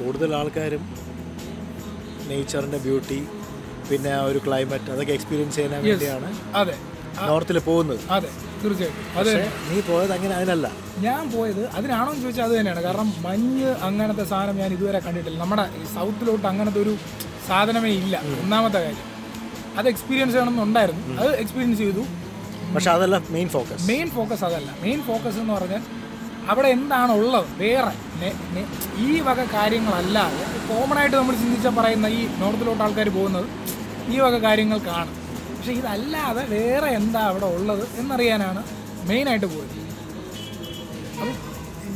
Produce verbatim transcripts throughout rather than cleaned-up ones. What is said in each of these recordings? കൂടുതൽ ആൾക്കാരും നേച്ചറിൻ്റെ ബ്യൂട്ടി പിന്നെ ആ ഒരു ക്ലൈമറ്റ് അതൊക്കെ എക്സ്പീരിയൻസ് ചെയ്യാൻ വേണ്ടിയാണ് അതെ നോർത്തിൽ പോകുന്നത്. അതെ തീർച്ചയായിട്ടും. നീ പോയത് അങ്ങനെ അതിനല്ല, ഞാൻ പോയത് അതിനാണോ എന്ന് ചോദിച്ചാൽ അത് തന്നെയാണ്. കാരണം മഞ്ഞ് അങ്ങനത്തെ സാധനം ഞാൻ ഇതുവരെ കണ്ടിട്ടില്ല. നമ്മുടെ സൗത്തിലോട്ട് അങ്ങനത്തെ ഒരു സാധനമേ ഇല്ല. ഒന്നാമത്തെ കാര്യം അത് എക്സ്പീരിയൻസ് ചെയ്യണമെന്നുണ്ടായിരുന്നു, അത് എക്സ്പീരിയൻസ് ചെയ്തു. പക്ഷെ അതല്ല മെയിൻ ഫോക്കസ്. മെയിൻ ഫോക്കസ് അതല്ല. മെയിൻ ഫോക്കസ് എന്ന് പറഞ്ഞാൽ അവിടെ എന്താണുള്ളത് വേറെ ഈ വക കാര്യങ്ങളല്ലാതെ കോമൺ ആയിട്ട് നമ്മൾ ചിന്തിച്ചാൽ പറയുന്ന ഈ നോർത്തിലോട്ട് ആൾക്കാർ പോകുന്നത് ഈ വക കാര്യങ്ങൾ കാണും. പക്ഷെ ഇതല്ലാതെ വേറെ എന്താ അവിടെ ഉള്ളത് എന്നറിയാനാണ് മെയിനായിട്ട് പോയത്. അപ്പം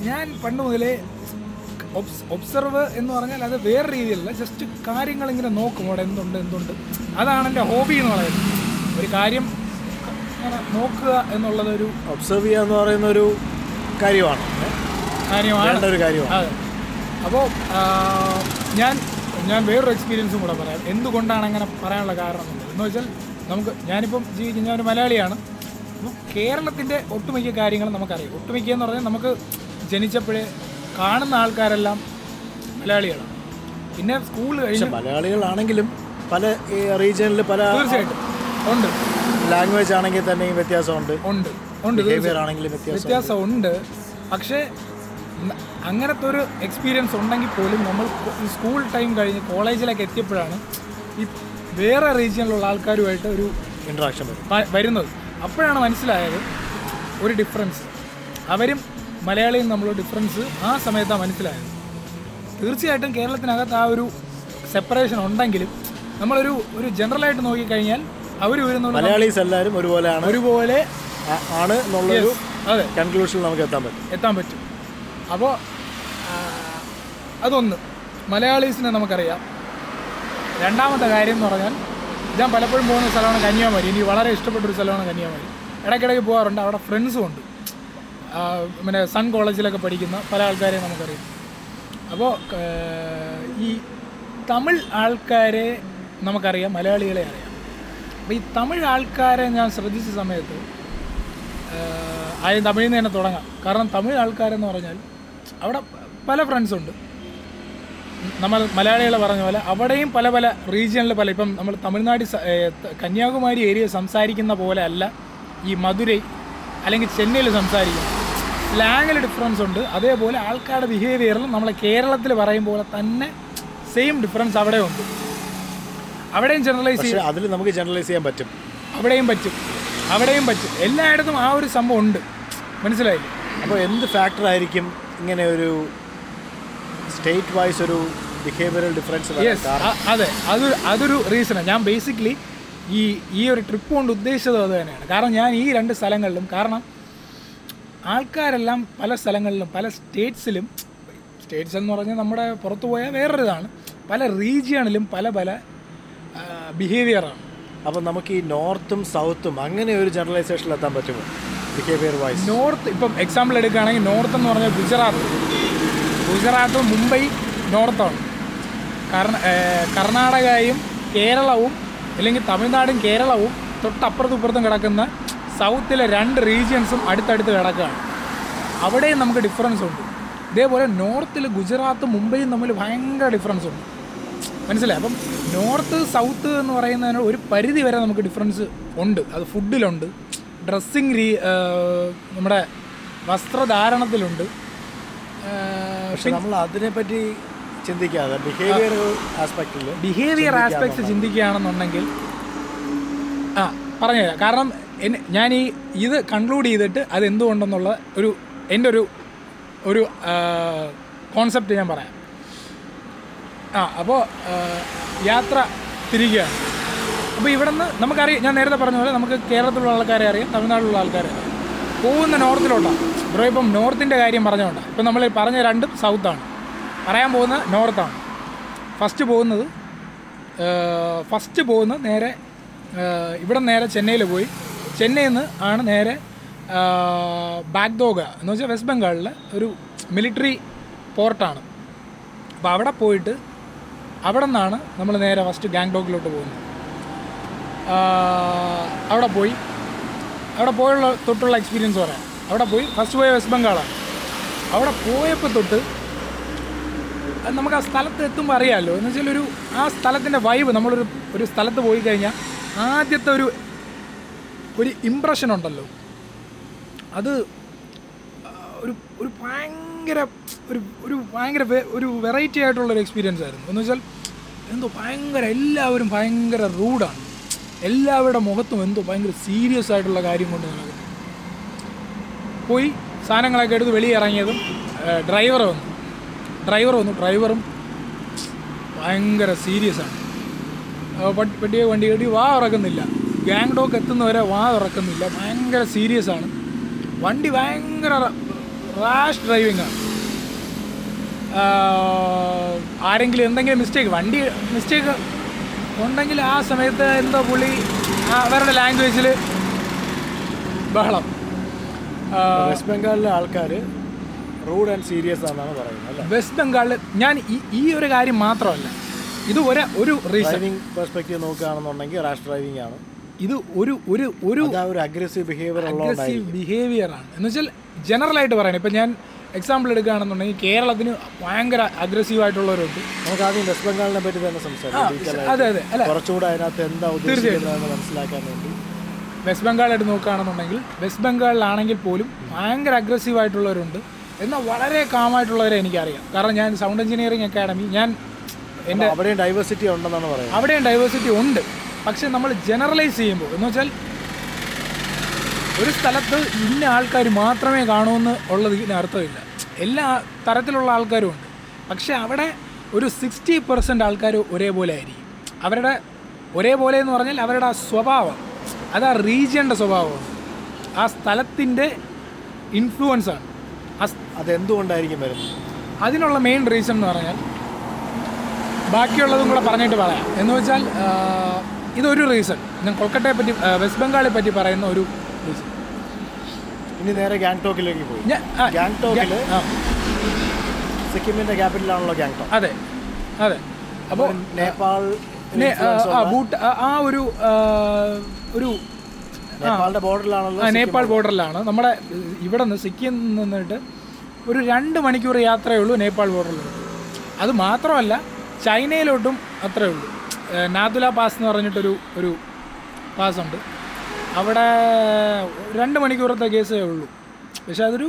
ഞാൻ പണ്ട് മുതലേ ഒബ്സർവ് എന്ന് പറഞ്ഞാൽ അത് വേറെ രീതിയിലല്ല, ജസ്റ്റ് കാര്യങ്ങളിങ്ങനെ നോക്കും. അവിടെ എന്തുണ്ട് എന്തുണ്ട് അതാണ് എൻ്റെ ഹോബി എന്ന് പറയുന്നത്. ഒരു കാര്യം അങ്ങനെ നോക്കുക എന്നുള്ളത് ഒരു ഒബ്സർവ് ചെയ്യുക എന്ന് പറയുന്നൊരു കാര്യമാണ് കാര്യമാണ് കാര്യമാണ് അതെ. അപ്പോൾ ഞാൻ ഞാൻ വേറൊരു എക്സ്പീരിയൻസും കൂടെ പറയാം. എന്തുകൊണ്ടാണ് അങ്ങനെ പറയാനുള്ള കാരണം എന്ന് വെച്ചാൽ നമുക്ക് ഞാനിപ്പം ജീവിക്കുന്ന ഞാൻ ഒരു മലയാളിയാണ്. അപ്പോൾ കേരളത്തിൻ്റെ ഒട്ടുമിക്ക കാര്യങ്ങൾ നമുക്കറിയാം. ഒട്ടുമിക്ക എന്ന് പറഞ്ഞാൽ നമുക്ക് ജനിച്ചപ്പോഴേ കാണുന്ന ആൾക്കാരെല്ലാം മലയാളികളാണ്. പിന്നെ സ്കൂൾ കഴിഞ്ഞ മലയാളികളാണെങ്കിലും പല റീജിയനിൽ പല തീർച്ചയായിട്ടും ഉണ്ട്. ലാംഗ്വേജ് ആണെങ്കിൽ തന്നെയും വ്യത്യാസമുണ്ട് ഉണ്ട് ഉണ്ട് ആണെങ്കിലും വ്യത്യാസമുണ്ട്. പക്ഷേ അങ്ങനത്തെ ഒരു എക്സ്പീരിയൻസ് ഉണ്ടെങ്കിൽ പോലും നമ്മൾ ഈ സ്കൂൾ ടൈം കഴിഞ്ഞ് കോളേജിലേക്ക് എത്തിയപ്പോഴാണ് ഈ വേറെ റീജിയനിലുള്ള ആൾക്കാരുമായിട്ട് ഒരു ഇൻട്രാക്ഷൻ വരുന്നത്. അപ്പോഴാണ് മനസ്സിലായത് ഒരു ഡിഫറൻസ്, അവരും മലയാളിയും നമ്മളുടെ ഡിഫറൻസ് ആ സമയത്താണ് മനസ്സിലായത്. തീർച്ചയായിട്ടും കേരളത്തിനകത്ത് ആ ഒരു സെപ്പറേഷൻ ഉണ്ടെങ്കിലും നമ്മളൊരു ഒരു ജനറലായിട്ട് നോക്കിക്കഴിഞ്ഞാൽ അവർ വരുന്ന മലയാളീസ് എല്ലാവരും ഒരുപോലെയാണ് ഒരുപോലെ ആണ് എന്നുള്ളൊരു അതെ കൺക്ലൂഷനിൽ നമുക്ക് എത്താൻ പറ്റും എത്താൻ പറ്റും അപ്പോൾ അതൊന്ന് മലയാളീസിനെ നമുക്കറിയാം. രണ്ടാമത്തെ കാര്യം എന്ന് പറഞ്ഞാൽ ഞാൻ പലപ്പോഴും പോകുന്ന സ്ഥലമാണ് കന്യാകുമാരി. എനിക്ക് വളരെ ഇഷ്ടപ്പെട്ടൊരു സ്ഥലമാണ് കന്യാകുമാരി. ഇടയ്ക്കിടയ്ക്ക് പോകാറുണ്ട്. അവിടെ ഫ്രണ്ട്സും ഉണ്ട്. പിന്നെ സൺ കോളേജിലൊക്കെ പഠിക്കുന്ന പല ആൾക്കാരെയും നമുക്കറിയാം. അപ്പോൾ ഈ തമിഴ് ആൾക്കാരെ നമുക്കറിയാം, മലയാളികളെ അറിയാം. അപ്പോൾ ഈ തമിഴ് ആൾക്കാരെ ഞാൻ ശ്രദ്ധിച്ച സമയത്ത് ആദ്യം തമിഴിൽ നിന്ന് തന്നെ തുടങ്ങാം. കാരണം തമിഴ് ആൾക്കാരെന്ന് പറഞ്ഞാൽ അവിടെ പല ഫ്രണ്ട്സുണ്ട്. നമ്മൾ മലയാളികളെ പറഞ്ഞ പോലെ അവിടെയും പല പല റീജിയനിൽ പല ഇപ്പം നമ്മൾ തമിഴ്നാട് കന്യാകുമാരി ഏരിയ സംസാരിക്കുന്ന പോലെ അല്ല ഈ മധുരൈ അല്ലെങ്കിൽ ചെന്നൈയിൽ സംസാരിക്കുന്നത്. സ്ലാങ്ങിൽ ഡിഫറൻസ് ഉണ്ട്. അതേപോലെ ആൾക്കാരുടെ ബിഹേവിയറിൽ നമ്മളെ കേരളത്തിൽ പറയും പോലെ തന്നെ സെയിം ഡിഫറൻസ് അവിടെ ഉണ്ട്. അവിടെയും ജനറലൈസ് ചെയ്യും. അതിൽ നമുക്ക് ജനറലൈസ് ചെയ്യാൻ പറ്റും. അവിടെയും പറ്റും അവിടെയും പറ്റും എല്ലായിടത്തും ആ ഒരു സംഭവം ഉണ്ട്. മനസ്സിലായില്ലേ? അപ്പോൾ എന്ത് ഫാക്ടർ ആയിരിക്കും ഇങ്ങനെ ഒരു സ്റ്റേറ്റ് വൈസ് ഒരു ബിഹേവിയറൽ ഡിഫറൻസ്? അതെ, അത് അതൊരു റീസണാണ്. ഞാൻ ബേസിക്കലി ഈ ഈ ഒരു ട്രിപ്പ് കൊണ്ട് ഉദ്ദേശിച്ചത് അത് തന്നെയാണ്. കാരണം ഞാൻ ഈ രണ്ട് സ്ഥലങ്ങളിലും കാരണം ആൾക്കാരെല്ലാം പല സ്ഥലങ്ങളിലും പല സ്റ്റേറ്റ്സിലും സ്റ്റേറ്റ്സ് എന്ന് പറഞ്ഞാൽ നമ്മുടെ പുറത്തു പോയാൽ വേറൊരിതാണ്. പല റീജിയണിലും പല പല ബിഹേവിയറാണ്. അപ്പോൾ നമുക്ക് ഈ നോർത്തും സൗത്തും അങ്ങനെ ഒരു ജനറലൈസേഷനിൽ എത്താൻ പറ്റുമോ ബിഹേവിയർ വൈസ്? നോർത്ത് ഇപ്പം എക്സാമ്പിൾ എടുക്കുകയാണെങ്കിൽ നോർത്ത് എന്ന് പറഞ്ഞാൽ ഗുജറാത്ത് ഗുജറാത്തും മുംബൈ നോർത്താണ്. കർണ കർണാടകയും കേരളവും അല്ലെങ്കിൽ തമിഴ്നാടും കേരളവും തൊട്ടപ്പുറത്തും ഇപ്പുറത്തും കിടക്കുന്ന സൗത്തിലെ രണ്ട് റീജിയൻസും അടുത്തടുത്ത് കിടക്കുകയാണ്. അവിടെയും നമുക്ക് ഡിഫറൻസ് ഉണ്ട്. ഇതേപോലെ നോർത്തിൽ ഗുജറാത്തും മുംബൈയും തമ്മിൽ ഭയങ്കര ഡിഫറൻസ് ഉണ്ട്. മനസ്സിലായി? അപ്പം നോർത്ത് സൗത്ത് എന്ന് പറയുന്നതിന് ഒരു പരിധി വരെ നമുക്ക് ഡിഫറൻസ് ഉണ്ട്. അത് ഫുഡിലുണ്ട്, ഡ്രസ്സിങ് രീ നമ്മുടെ വസ്ത്രധാരണത്തിലുണ്ട്. പക്ഷെ നമ്മൾ അതിനെപ്പറ്റി ചിന്തിക്കാതെ ബിഹേവിയർ ആസ്പെക്റ്റിൽ ബിഹേവിയർ ആസ്പെക്ട്സ് ചിന്തിക്കുകയാണെന്നുണ്ടെങ്കിൽ ആ പറഞ്ഞുതരാം. കാരണം എന്നെ ഞാൻ ഈ ഇത് കൺക്ലൂഡ് ചെയ്തിട്ട് അത് എന്തുകൊണ്ടെന്നുള്ള ഒരു എൻ്റെ ഒരു ഒരു കോൺസെപ്റ്റ് ഞാൻ പറയാം. ആ അപ്പോൾ യാത്ര തിരിക്കുകയാണ്. അപ്പോൾ ഇവിടെ നിന്ന് നമുക്കറിയാം, ഞാൻ നേരത്തെ പറഞ്ഞ പോലെ നമുക്ക് കേരളത്തിലുള്ള ആൾക്കാരെ അറിയാം, തമിഴ്നാട്ടിലുള്ള ആൾക്കാരെ അറിയാം. പോകുന്ന നോർത്തിലോട്ടാണ് ബ്രോ. ഇപ്പം നോർത്തിൻ്റെ കാര്യം പറഞ്ഞുകൊണ്ടാണ് ഇപ്പം നമ്മൾ പറഞ്ഞ രണ്ടും സൗത്താണ്, പറയാൻ പോകുന്നത് നോർത്താണ്. ഫസ്റ്റ് പോകുന്നത് ഫസ്റ്റ് പോകുന്നത് നേരെ ഇവിടെ നേരെ ചെന്നൈയിൽ പോയി. ചെന്നൈയിൽ നിന്ന് ആണ് നേരെ ബാഗ്ദോഗ എന്ന് വെച്ചാൽ വെസ്റ്റ് ബംഗാളിലെ ഒരു മിലിറ്ററി പോർട്ടാണ്. അപ്പോൾ അവിടെ പോയിട്ട് അവിടെ നിന്നാണ് നമ്മൾ നേരെ ഫസ്റ്റ് ഗാംഗ്ടോക്കിലോട്ട് പോകുന്നത്. അവിടെ പോയി അവിടെ പോയുള്ള തൊട്ടുള്ള എക്സ്പീരിയൻസ് പറയാം. അവിടെ പോയി ഫസ്റ്റ് പോയ വെസ്റ്റ് ബംഗാളാണ്. അവിടെ പോയപ്പോൾ തൊട്ട് അത് നമുക്ക് ആ സ്ഥലത്ത് എത്തുമ്പോൾ അറിയാമല്ലോ. എന്ന് വെച്ചാൽ ഒരു ആ സ്ഥലത്തിൻ്റെ വൈബ്, നമ്മളൊരു ഒരു സ്ഥലത്ത് പോയി കഴിഞ്ഞാൽ ആദ്യത്തെ ഒരു ഒരു ഇമ്പ്രഷൻ ഉണ്ടല്ലോ, അത് ഒരു ഒരു ഭയങ്കര ഒരു ഒരു ഭയങ്കര ഒരു വെറൈറ്റി ആയിട്ടുള്ളൊരു എക്സ്പീരിയൻസ് ആയിരുന്നു. എന്ന് വെച്ചാൽ എന്തോ ഭയങ്കര എല്ലാവരും ഭയങ്കര റൂഡാണ്, എല്ലാവരുടെ മുഖത്തും എന്തോ ഭയങ്കര സീരിയസ് ആയിട്ടുള്ള കാര്യം കൊണ്ട് നടക്കുന്നത്. പോയി സാധനങ്ങളൊക്കെ എടുത്ത് വെളിയിറങ്ങിയതും ഡ്രൈവർ വന്നു ഡ്രൈവർ വന്നു ഡ്രൈവറും ഭയങ്കര സീരിയസാണ്. പെട്ടിയെ വണ്ടി കെട്ടി വാ തുറക്കുന്നില്ല, ഗാംഗ്ടോക്ക് എത്തുന്നവരെ വാ തുറക്കുന്നില്ല, ഭയങ്കര സീരിയസാണ്. വണ്ടി ഭയങ്കര റാഷ് ഡ്രൈവിങ്ങാണ്. ആരെങ്കിലും എന്തെങ്കിലും മിസ്റ്റേക്ക് വണ്ടി മിസ്റ്റേക്ക് ഉണ്ടെങ്കിൽ ആ സമയത്ത് എന്തോ പുള്ളി അവരുടെ ലാംഗ്വേജിൽ ബഹളം. വെസ്റ്റ് ബംഗാളിലെ ആൾക്കാർ റൂഡ് ആൻഡ് സീരിയസ് ആണെന്നാണ് പറയുന്നത്. വെസ്റ്റ് ബംഗാളിൽ ഞാൻ ഈ ഒരു കാര്യം മാത്രമല്ല, ഇത് ഒരു ഒരു റീസണിങ് പെർസ്പെക്റ്റീവ് നോക്കുകയാണെന്നുണ്ടെങ്കിൽ റാഷ് ഡ്രൈവിംഗ് ആണ്. ഇത് ഒരു ഒരു ഒരു അഗ്രസീവ് ബിഹേവിയർ അഗ്രസീവ് ബിഹേവിയറാണ്. എന്ന് വെച്ചാൽ ജനറലായിട്ട് പറയണം. ഇപ്പം ഞാൻ എക്സാമ്പിൾ എടുക്കുകയാണെന്നുണ്ടെങ്കിൽ കേരളത്തിന് ഭയങ്കര അഗ്രസീവായിട്ടുള്ളവരുണ്ട്. നമുക്ക് ആദ്യം വെസ്റ്റ് ബംഗാളിനെ പറ്റി തന്നെ സംസാരിക്കാം. അതെ അതെ അല്ല കുറച്ചുകൂടെ അതിനകത്ത് എന്താ ഉദ്ദേശിക്കുന്നതെന്ന് മനസ്സിലാക്കാൻ വേണ്ടി വെസ്റ്റ് ബംഗാളായിട്ട് നോക്കുകയാണെന്നുണ്ടെങ്കിൽ വെസ്റ്റ് ബംഗാളിലാണെങ്കിൽ പോലും ഭയങ്കര അഗ്രസീവായിട്ടുള്ളവരുണ്ട്. എന്നാൽ വളരെ കാമായിട്ടുള്ളവരെ എനിക്കറിയാം. കാരണം ഞാൻ സൗണ്ട് എഞ്ചിനീയറിംഗ് അക്കാഡമി, ഞാൻ എൻ്റെ അവിടെയും ഡൈവേഴ്സിറ്റി ഉണ്ടെന്നാണ് പറയുന്നത്. അവിടെയും ഡൈവേഴ്സിറ്റി ഉണ്ട്. പക്ഷെ നമ്മൾ ജനറലൈസ് ചെയ്യുമ്പോൾ, എന്ന് വെച്ചാൽ ഒരു സ്ഥലത്ത് ഇന്ന ആൾക്കാർ മാത്രമേ കാണുമെന്ന് ഉള്ളത് ഇതിന് അർത്ഥമില്ല. എല്ലാ തരത്തിലുള്ള ആൾക്കാരും ഉണ്ട്. പക്ഷെ അവിടെ ഒരു സിക്സ്റ്റി പെർസെൻറ്റ് ആൾക്കാർ ഒരേപോലെ ആയിരിക്കും. അവരുടെ ഒരേപോലെ എന്ന് പറഞ്ഞാൽ അവരുടെ ആ സ്വഭാവം, അത് ആ റീജിയൻ്റെ സ്വഭാവമാണ്, ആ സ്ഥലത്തിൻ്റെ ഇൻഫ്ലുവൻസാണ്. അതെന്തുകൊണ്ടായിരിക്കും വരുന്നത്? അതിനുള്ള മെയിൻ റീസൺ എന്ന് പറഞ്ഞാൽ, ബാക്കിയുള്ളതും കൂടെ പറഞ്ഞിട്ട് പറയാം. എന്ന് വെച്ചാൽ ഇതൊരു റീസൺ. ഞാൻ കൊൽക്കട്ടയെ പറ്റി വെസ്റ്റ് ബംഗാളെ പറ്റി പറയുന്ന ഒരു റീസൺ. ഇനി നേരെ ഗാംഗ്ടോക്കിലേക്ക് പോയി. ഗാംഗ്ടോക്കിൽ സിക്കിമിൻ്റെ ക്യാപിറ്റലാണല്ലോ ഗാംഗ്ടോക്ക്. അതെ അതെ. അപ്പോൾ നേപ്പാൾ ആ ഒരു ഒരു നേപ്പാൾ ബോർഡറിലാണ് നമ്മുടെ ഇവിടെ നിന്ന് സിക്കിം നിന്നിട്ട് ഒരു രണ്ട് മണിക്കൂർ യാത്രയേ ഉള്ളൂ നേപ്പാൾ ബോർഡറിലോട്ട്. അത് മാത്രമല്ല ചൈനയിലോട്ടും അത്രേ ഉള്ളൂ. നാതുല പാസ് എന്ന് പറഞ്ഞിട്ടൊരു ഒരു പാസ്സുണ്ട്, അവിടെ രണ്ട് മണിക്കൂറത്തെ കേസേ ഉള്ളൂ. പക്ഷെ അതൊരു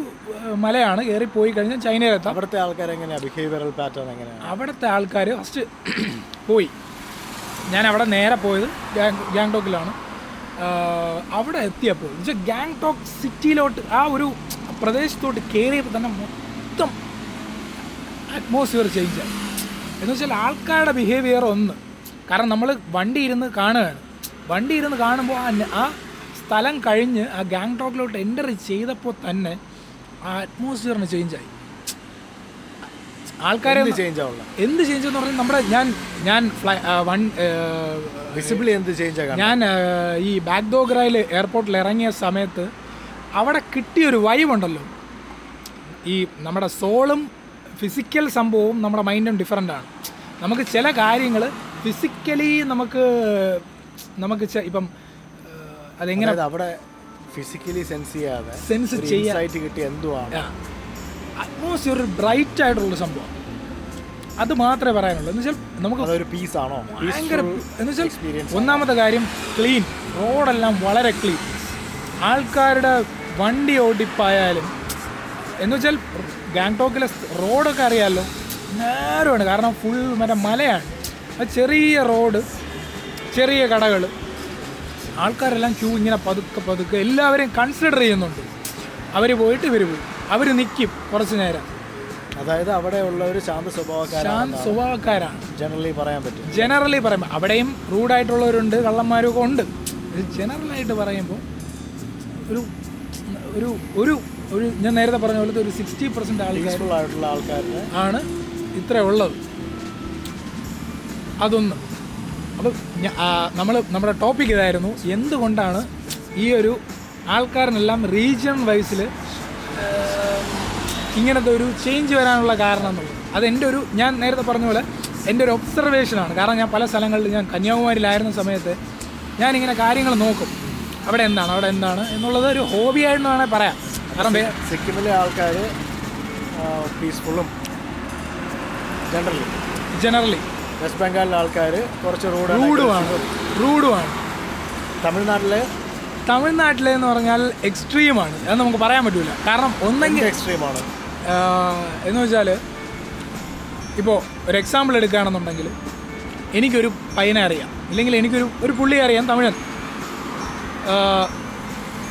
മലയാണ്, കയറി പോയി കഴിഞ്ഞാൽ ചൈനയിലെത്താം. അവിടുത്തെ ആൾക്കാർ എങ്ങനെയാണ്, ബിഹേവിയറൽ പാറ്റേൺ എങ്ങനെയാണ്? അവിടുത്തെ ആൾക്കാർ ഫസ്റ്റ് പോയി, ഞാൻ അവിടെ നേരെ പോയത് ഗാംഗ്ടോക്കിലാണ്. അവിടെ എത്തിയപ്പോൾ പക്ഷേ ഗാംഗ്ടോക്ക് സിറ്റിയിലോട്ട് ആ ഒരു പ്രദേശത്തോട്ട് കയറിയപ്പോൾ തന്നെ മൊത്തം അറ്റ്മോസ്ഫിയർ ചേഞ്ചായി. എന്ന് വെച്ചാൽ ആൾക്കാരുടെ ബിഹേവിയർ ഒന്ന്, കാരണം നമ്മൾ വണ്ടി ഇരുന്ന് കാണുകയാണ്. വണ്ടി ഇരുന്ന് കാണുമ്പോൾ ആ സ്ഥലം കഴിഞ്ഞ് ആ ഗാംഗ്ടോക്കിലോട്ട് എൻ്റർ ചെയ്തപ്പോൾ തന്നെ ആ അറ്റ്മോസ്ഫിയറിന് ചേഞ്ചായി. ആൾക്കാരെ ചേഞ്ച് ആവുള്ള എന്ത് ചേഞ്ച് എന്ന് പറഞ്ഞാൽ നമ്മുടെ ഞാൻ ഞാൻ ഫ്ലൈ വൺ വിസിബിളി എന്ത് ചേഞ്ചാണ്, ഞാൻ ഈ ബാഗ്ഡോഗ്രയിൽ എയർപോർട്ടിൽ ഇറങ്ങിയ സമയത്ത് അവിടെ കിട്ടിയൊരു വൈബ് ഉണ്ടല്ലോ. ഈ നമ്മുടെ സോളും ഫിസിക്കൽ സംഭവവും നമ്മുടെ മൈൻഡും ഡിഫറെൻ്റാണ്. നമുക്ക് ചില കാര്യങ്ങൾ ഫിസിക്കലി നമുക്ക് നമുക്ക് ഇപ്പം അതെങ്ങനെ അവിടെ ഫിസിക്കലി സെൻസ് ചെയ്യാതെ സെൻസ് ചെയ്യാനായിട്ട് കിട്ടിയ എന്തുവാണ് അറ്റ്മോസ്ഫിയർ, ഒരു ബ്രൈറ്റ് ആയിട്ടുള്ള സംഭവം. അത് മാത്രമേ പറയാനുള്ളൂ. എന്ന് വെച്ചാൽ നമുക്ക് പീസാണോ ഭയങ്കര. എന്ന് വെച്ചാൽ ഒന്നാമത്തെ കാര്യം ക്ലീൻ, റോഡെല്ലാം വളരെ ക്ലീൻ. ആൾക്കാരുടെ വണ്ടി ഓടിപ്പായാലും, എന്ന് വെച്ചാൽ ഗാംഗ്ടോക്കിലെ റോഡൊക്കെ അറിയാമല്ലോ, നേരമാണ്. കാരണം ഫുൾ മറ്റേ മലയാണ്. അത് ചെറിയ റോഡ്, ചെറിയ കടകൾ, ആൾക്കാരെല്ലാം ക്യൂ ഇങ്ങനെ പതുക്കെ പതുക്കെ എല്ലാവരെയും കൺസിഡർ ചെയ്യുന്നുണ്ട്. അവർ പോയിട്ട് ഇവർ പോയി അവർ നിൽക്കും കുറച്ച് നേരം. അതായത് അവിടെയുള്ള ഒരു ശാന്ത സ്വഭാവക്കാരാണ്, ശാന്ത സ്വഭാവക്കാരാണ് ജനറലി പറയാൻ പറ്റും. ജനറലി പറയുമ്പോൾ അവിടെയും റൂഡായിട്ടുള്ളവരുണ്ട്, കള്ളന്മാരൊക്കെ ഉണ്ട്. ജനറലായിട്ട് പറയുമ്പോൾ ഒരു ഒരു ഒരു ഒരു ഞാൻ നേരത്തെ പറഞ്ഞ പോലത്തെ ഒരു സിക്സ്റ്റി പെർസെൻറ്റ് ആൾക്കാരുള്ള ആൾക്കാരുടെ ആണ് ഇത്ര ഉള്ളത്. അതൊന്ന്. അപ്പം നമ്മൾ നമ്മുടെ ടോപ്പിക് ഇതായിരുന്നു, എന്തുകൊണ്ടാണ് ഈ ഒരു ആൾക്കാരനെല്ലാം റീജിയൺ വൈസിൽ ഇങ്ങനത്തെ ഒരു ചേഞ്ച് വരാനുള്ള കാരണം എന്നുള്ളത്. അതെൻ്റെ ഒരു, ഞാൻ നേരത്തെ പറഞ്ഞ പോലെ എൻ്റെ ഒരു ഒബ്സർവേഷനാണ്. കാരണം ഞാൻ പല സ്ഥലങ്ങളിൽ, ഞാൻ കന്യാകുമാരിയിലായിരുന്ന സമയത്ത് ഞാനിങ്ങനെ കാര്യങ്ങൾ നോക്കും, അവിടെ എന്താണ് അവിടെ എന്താണ് എന്നുള്ളത് ഒരു ഹോബിയായിട്ട് വേണമെങ്കിൽ പറയാം. കാരണം സിക്കിമിലെ ആൾക്കാർ പീസ്ഫുള്ളും ജനറലി ജനറലി വെസ്റ്റ് ബംഗാളിലെ ആൾക്കാർ കുറച്ച് റൂഡ് റൂഡുമാണ് റൂഡുമാണ് തമിഴ്നാട്ടിലെ തമിഴ്നാട്ടിലെന്ന് പറഞ്ഞാൽ എക്സ്ട്രീമാണ്. അത് നമുക്ക് പറയാൻ പറ്റില്ല. കാരണം ഒന്നെങ്കിൽ എക്സ്ട്രീമാണ് എന്ന് വെച്ചാൽ ഇപ്പോൾ ഒരു എക്സാമ്പിൾ എടുക്കുകയാണെന്നുണ്ടെങ്കിൽ എനിക്കൊരു പയ്യനെ അറിയാം, ഇല്ലെങ്കിൽ എനിക്കൊരു ഒരു പുള്ളിയെ അറിയാം, തമിഴൻ.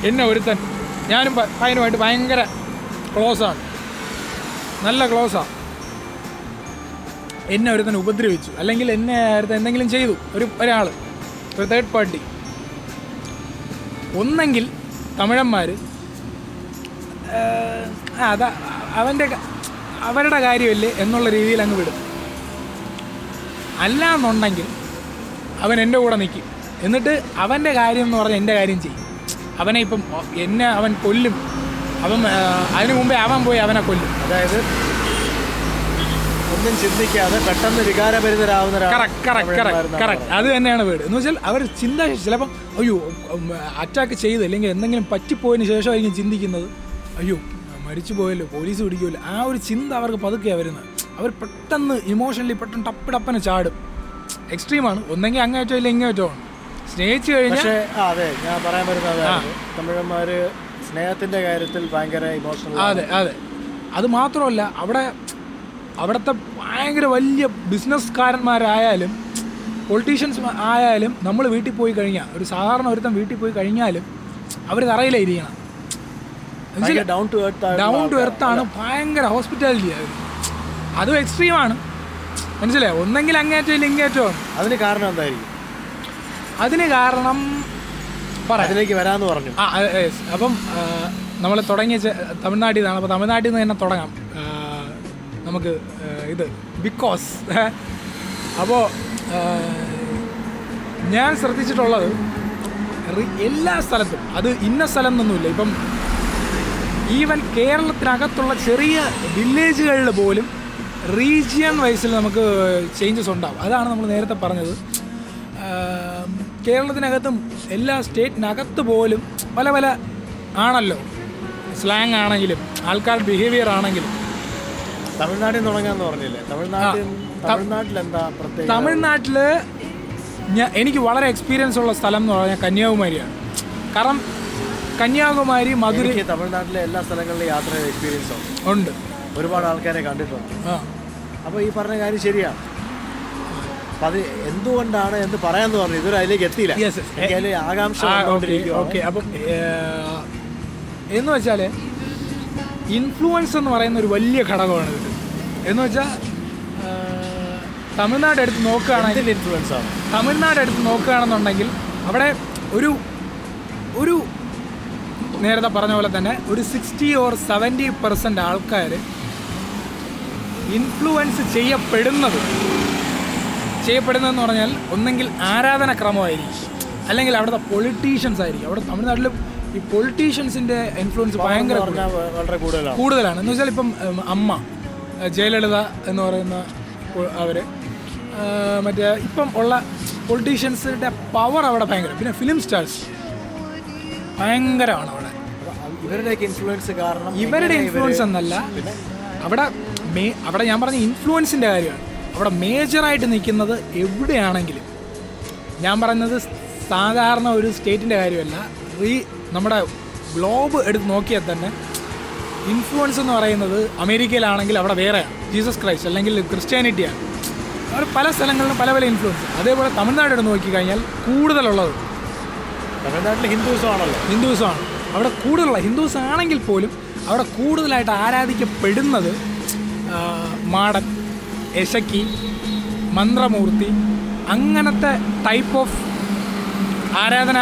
എന്നെ ഒരുത്തൻ, ഞാനും പയ്യനുമായിട്ട് ഭയങ്കര ക്ലോസാണ്, നല്ല ക്ലോസാണ്. എന്നെ ഒരുത്തൻ ഉപദ്രവിച്ചു, അല്ലെങ്കിൽ എന്നെ ഒരുത്തൻ എന്തെങ്കിലും ചെയ്തു, ഒരു ഒരാൾ ഒരു തേർഡ് പാർട്ടി. ഒന്നെങ്കിൽ തമിഴന്മാർ അതാ അവൻ്റെ അവരുടെ കാര്യമല്ലേ എന്നുള്ള രീതിയിൽ അങ്ങ് വിടും. അല്ല എന്നുണ്ടെങ്കിൽ അവൻ എൻ്റെ കൂടെ നിൽക്കും, എന്നിട്ട് അവൻ്റെ കാര്യം എന്ന് പറഞ്ഞാൽ എൻ്റെ കാര്യം ചെയ്യും. അവനെ ഇപ്പം എന്നെ അവൻ കൊല്ലും, അവൻ അതിനു മുമ്പേ അവൻ പോയി അവനെ കൊല്ലും. അതായത് ഒന്നും ചിന്തിക്കാതെ പെട്ടെന്ന് വികാരപരിതരാവുന്ന കറക്റ്റ് കറക്റ്റ് കറക്റ്റ് കറക്റ്റ് അത് തന്നെയാണ് വേർഡ് എന്ന് വെച്ചാൽ അവർ ചിന്താ ചിലപ്പം അയ്യോ അറ്റാക്ക് ചെയ്ത്, അല്ലെങ്കിൽ എന്തെങ്കിലും പറ്റിപ്പോയതിന് ശേഷമായിരിക്കും ചിന്തിക്കുന്നത്, അയ്യോ മരിച്ചു പോയല്ലോ, പോലീസ് പിടിക്കുമല്ലോ. ആ ഒരു ചിന്ത അവർക്ക് പതുക്കെയാണ് വരുന്നത്. അവർ പെട്ടെന്ന് ഇമോഷണലി പെട്ടെന്ന് ടപ്പ് ടപ്പനെ ചാടും. എക്സ്ട്രീമാണ്. ഒന്നെങ്കിൽ അങ്ങേറ്റോ ഇല്ല ഇങ്ങേറ്റോ ആണ്. സ്നേഹിച്ചു കഴിഞ്ഞാൽ അതെ ഞാൻ പറയാൻ വരുന്നത് തമിഴന്മാർ സ്നേഹത്തിൻ്റെ കാര്യത്തിൽ ഭയങ്കര ഇമോഷണൽ. അതെ അതെ അത് മാത്രമല്ല, അവിടെ അവിടുത്തെ ഭയങ്കര വലിയ ബിസിനസ്സുകാരന്മാരായാലും പൊളിറ്റീഷ്യൻസ് ആയാലും നമ്മൾ വീട്ടിൽ പോയി കഴിഞ്ഞാൽ ഒരു സാധാരണ ഒരുത്തൻ വീട്ടിൽ പോയി കഴിഞ്ഞാലും അവർ തറയിലായിരിക്കണം. ഡൗൺ ടു എർത്താണ് ഭയങ്കര ഹോസ്പിറ്റാലിറ്റി. അതും എക്സ്ട്രീമാണ്. മനസ്സിലായോ? ഒന്നെങ്കിൽ അങ്ങേറ്റോ ഇല്ല ഇങ്ങേറ്റോ. അതിന് കാരണം എന്തായിരിക്കും? അതിന് കാരണം പറയിലേക്ക് വരാമെന്ന് പറഞ്ഞു. ആ അപ്പം നമ്മൾ തുടങ്ങിയ തമിഴ്നാട്ടിൽ നിന്നാണ്. അപ്പോൾ തമിഴ്നാട്ടിൽ നിന്ന് തന്നെ തുടങ്ങാം നമുക്ക് ഇത് ബിക്കോസ്. അപ്പോൾ ഞാൻ ശ്രദ്ധിച്ചിട്ടുള്ളത് എല്ലാ സ്ഥലത്തും, അത് ഇന്ന സ്ഥലം എന്നൊന്നുമില്ല, ഇപ്പം ഈവൻ കേരളത്തിനകത്തുള്ള ചെറിയ വില്ലേജുകളിൽ പോലും റീജിയൻ വൈസിൽ നമുക്ക് ചേഞ്ചസ് ഉണ്ടാകും. അതാണ് നമ്മൾ നേരത്തെ പറഞ്ഞത്. കേരളത്തിനകത്തും എല്ലാ സ്റ്റേറ്റിനകത്ത് പോലും പല പല ആണല്ലോ, സ്ലാങ് ആണെങ്കിലും ആൾക്കാരുടെ ബിഹേവിയർ ആണെങ്കിലും. തമിഴ്നാട്ടിൽ തുടങ്ങാന്ന് പറഞ്ഞില്ലേ, തമിഴ്നാട്ടിൽ തമിഴ്നാട്ടിലെന്താ പ്രത്യേകത? തമിഴ്നാട്ടിൽ ഞാൻ എനിക്ക് വളരെ എക്സ്പീരിയൻസ് ഉള്ള സ്ഥലം എന്ന് പറഞ്ഞാൽ കന്യാകുമാരിയാണ്. കാരണം കന്യാകുമാരി, മധുരൈ, തമിഴ്നാട്ടിലെ എല്ലാ സ്ഥലങ്ങളിലും യാത്ര എക്സ്പീരിയൻസ് ഉണ്ട്, ഒരുപാട് ആൾക്കാരെ കണ്ടിട്ടുണ്ട്. ആ അപ്പോൾ ഈ പറഞ്ഞ കാര്യം ശരിയാണ്. അപ്പം അത് എന്തുകൊണ്ടാണ് എന്ന് പറയാമെന്ന് പറഞ്ഞു, ഇതൊരു അതിലേക്ക് എത്തിയില്ല, ആകാംക്ഷ. ഓക്കെ, അപ്പം എന്ന് വെച്ചാൽ ഇൻഫ്ലുവൻസ് എന്ന് പറയുന്ന ഒരു വലിയ ഘടകമാണ് ഇത്. എന്ന് വെച്ചാൽ തമിഴ്നാട് എടുത്ത് നോക്കുകയാണെങ്കിൽ ഇൻഫ്ലുവൻസ് ആണ്. തമിഴ്നാട് എടുത്ത് നോക്കുകയാണെന്നുണ്ടെങ്കിൽ അവിടെ ഒരു ഒരു നേരത്തെ പറഞ്ഞ പോലെ തന്നെ ഒരു സിക്സ്റ്റി ഓർ സെവൻറ്റി പെർസെൻറ്റ് ആൾക്കാർ ഇൻഫ്ലുവൻസ് ചെയ്യപ്പെടുന്നത് ചെയ്യപ്പെടുന്നതെന്ന് പറഞ്ഞാൽ ഒന്നെങ്കിൽ ആരാധനക്രമമായിരിക്കും, അല്ലെങ്കിൽ അവിടുത്തെ പൊളിറ്റീഷ്യൻസ് ആയിരിക്കും. അവിടെ തമിഴ്നാട്ടിൽ ഈ പൊളിറ്റീഷ്യൻസിൻ്റെ ഇൻഫ്ലുവൻസ് ഭയങ്കര കൂടുതലാണ്. എന്ന് വെച്ചാൽ ഇപ്പം അമ്മ ജയലളിത എന്ന് പറയുന്ന അവർ, മറ്റേ ഇപ്പം ഉള്ള പൊളിറ്റീഷ്യൻസിൻ്റെ പവർ അവിടെ ഭയങ്കര. പിന്നെ ഫിലിം സ്റ്റാർസ് ഭയങ്കരമാണ് അവിടെ. ഇവരുടെയൊക്കെ ഇൻഫ്ലുവൻസ് കാരണം, ഇവരുടെ ഇൻഫ്ലുവൻസ് എന്നല്ല, അവിടെ മേ അവിടെ ഞാൻ പറഞ്ഞ ഇൻഫ്ലുവൻസിൻ്റെ കാര്യമാണ്. അവിടെ മേജറായിട്ട് നിൽക്കുന്നത് എവിടെയാണെങ്കിലും, ഞാൻ പറയുന്നത് സാധാരണ ഒരു സ്റ്റേറ്റിൻ്റെ കാര്യമല്ല, ഈ നമ്മുടെ ഗ്ലോബ് എടുത്ത് നോക്കിയാൽ തന്നെ ഇൻഫ്ലുവൻസ് എന്ന് പറയുന്നത് അമേരിക്കയിലാണെങ്കിൽ അവിടെ വേറെയാണ്, ജീസസ് ക്രൈസ്റ്റ് അല്ലെങ്കിൽ ക്രിസ്ത്യാനിറ്റിയാണ്. അവിടെ പല സ്ഥലങ്ങളിലും പല പല ഇൻഫ്ലുവൻസ്. അതേപോലെ തമിഴ്നാട് എടുത്ത് നോക്കിക്കഴിഞ്ഞാൽ കൂടുതലുള്ളത് തമിഴ്നാട്ടിൽ ഹിന്ദുസാണല്ലോ, ഹിന്ദുസാണ് അവിടെ കൂടുതലുള്ള. ഹിന്ദുസ് ആണെങ്കിൽ പോലും അവിടെ കൂടുതലായിട്ട് ആരാധിക്കപ്പെടുന്നത് മാടൻ, യശക്കി, മന്ത്രമൂർത്തി, അങ്ങനത്തെ ടൈപ്പ് ഓഫ് ആരാധന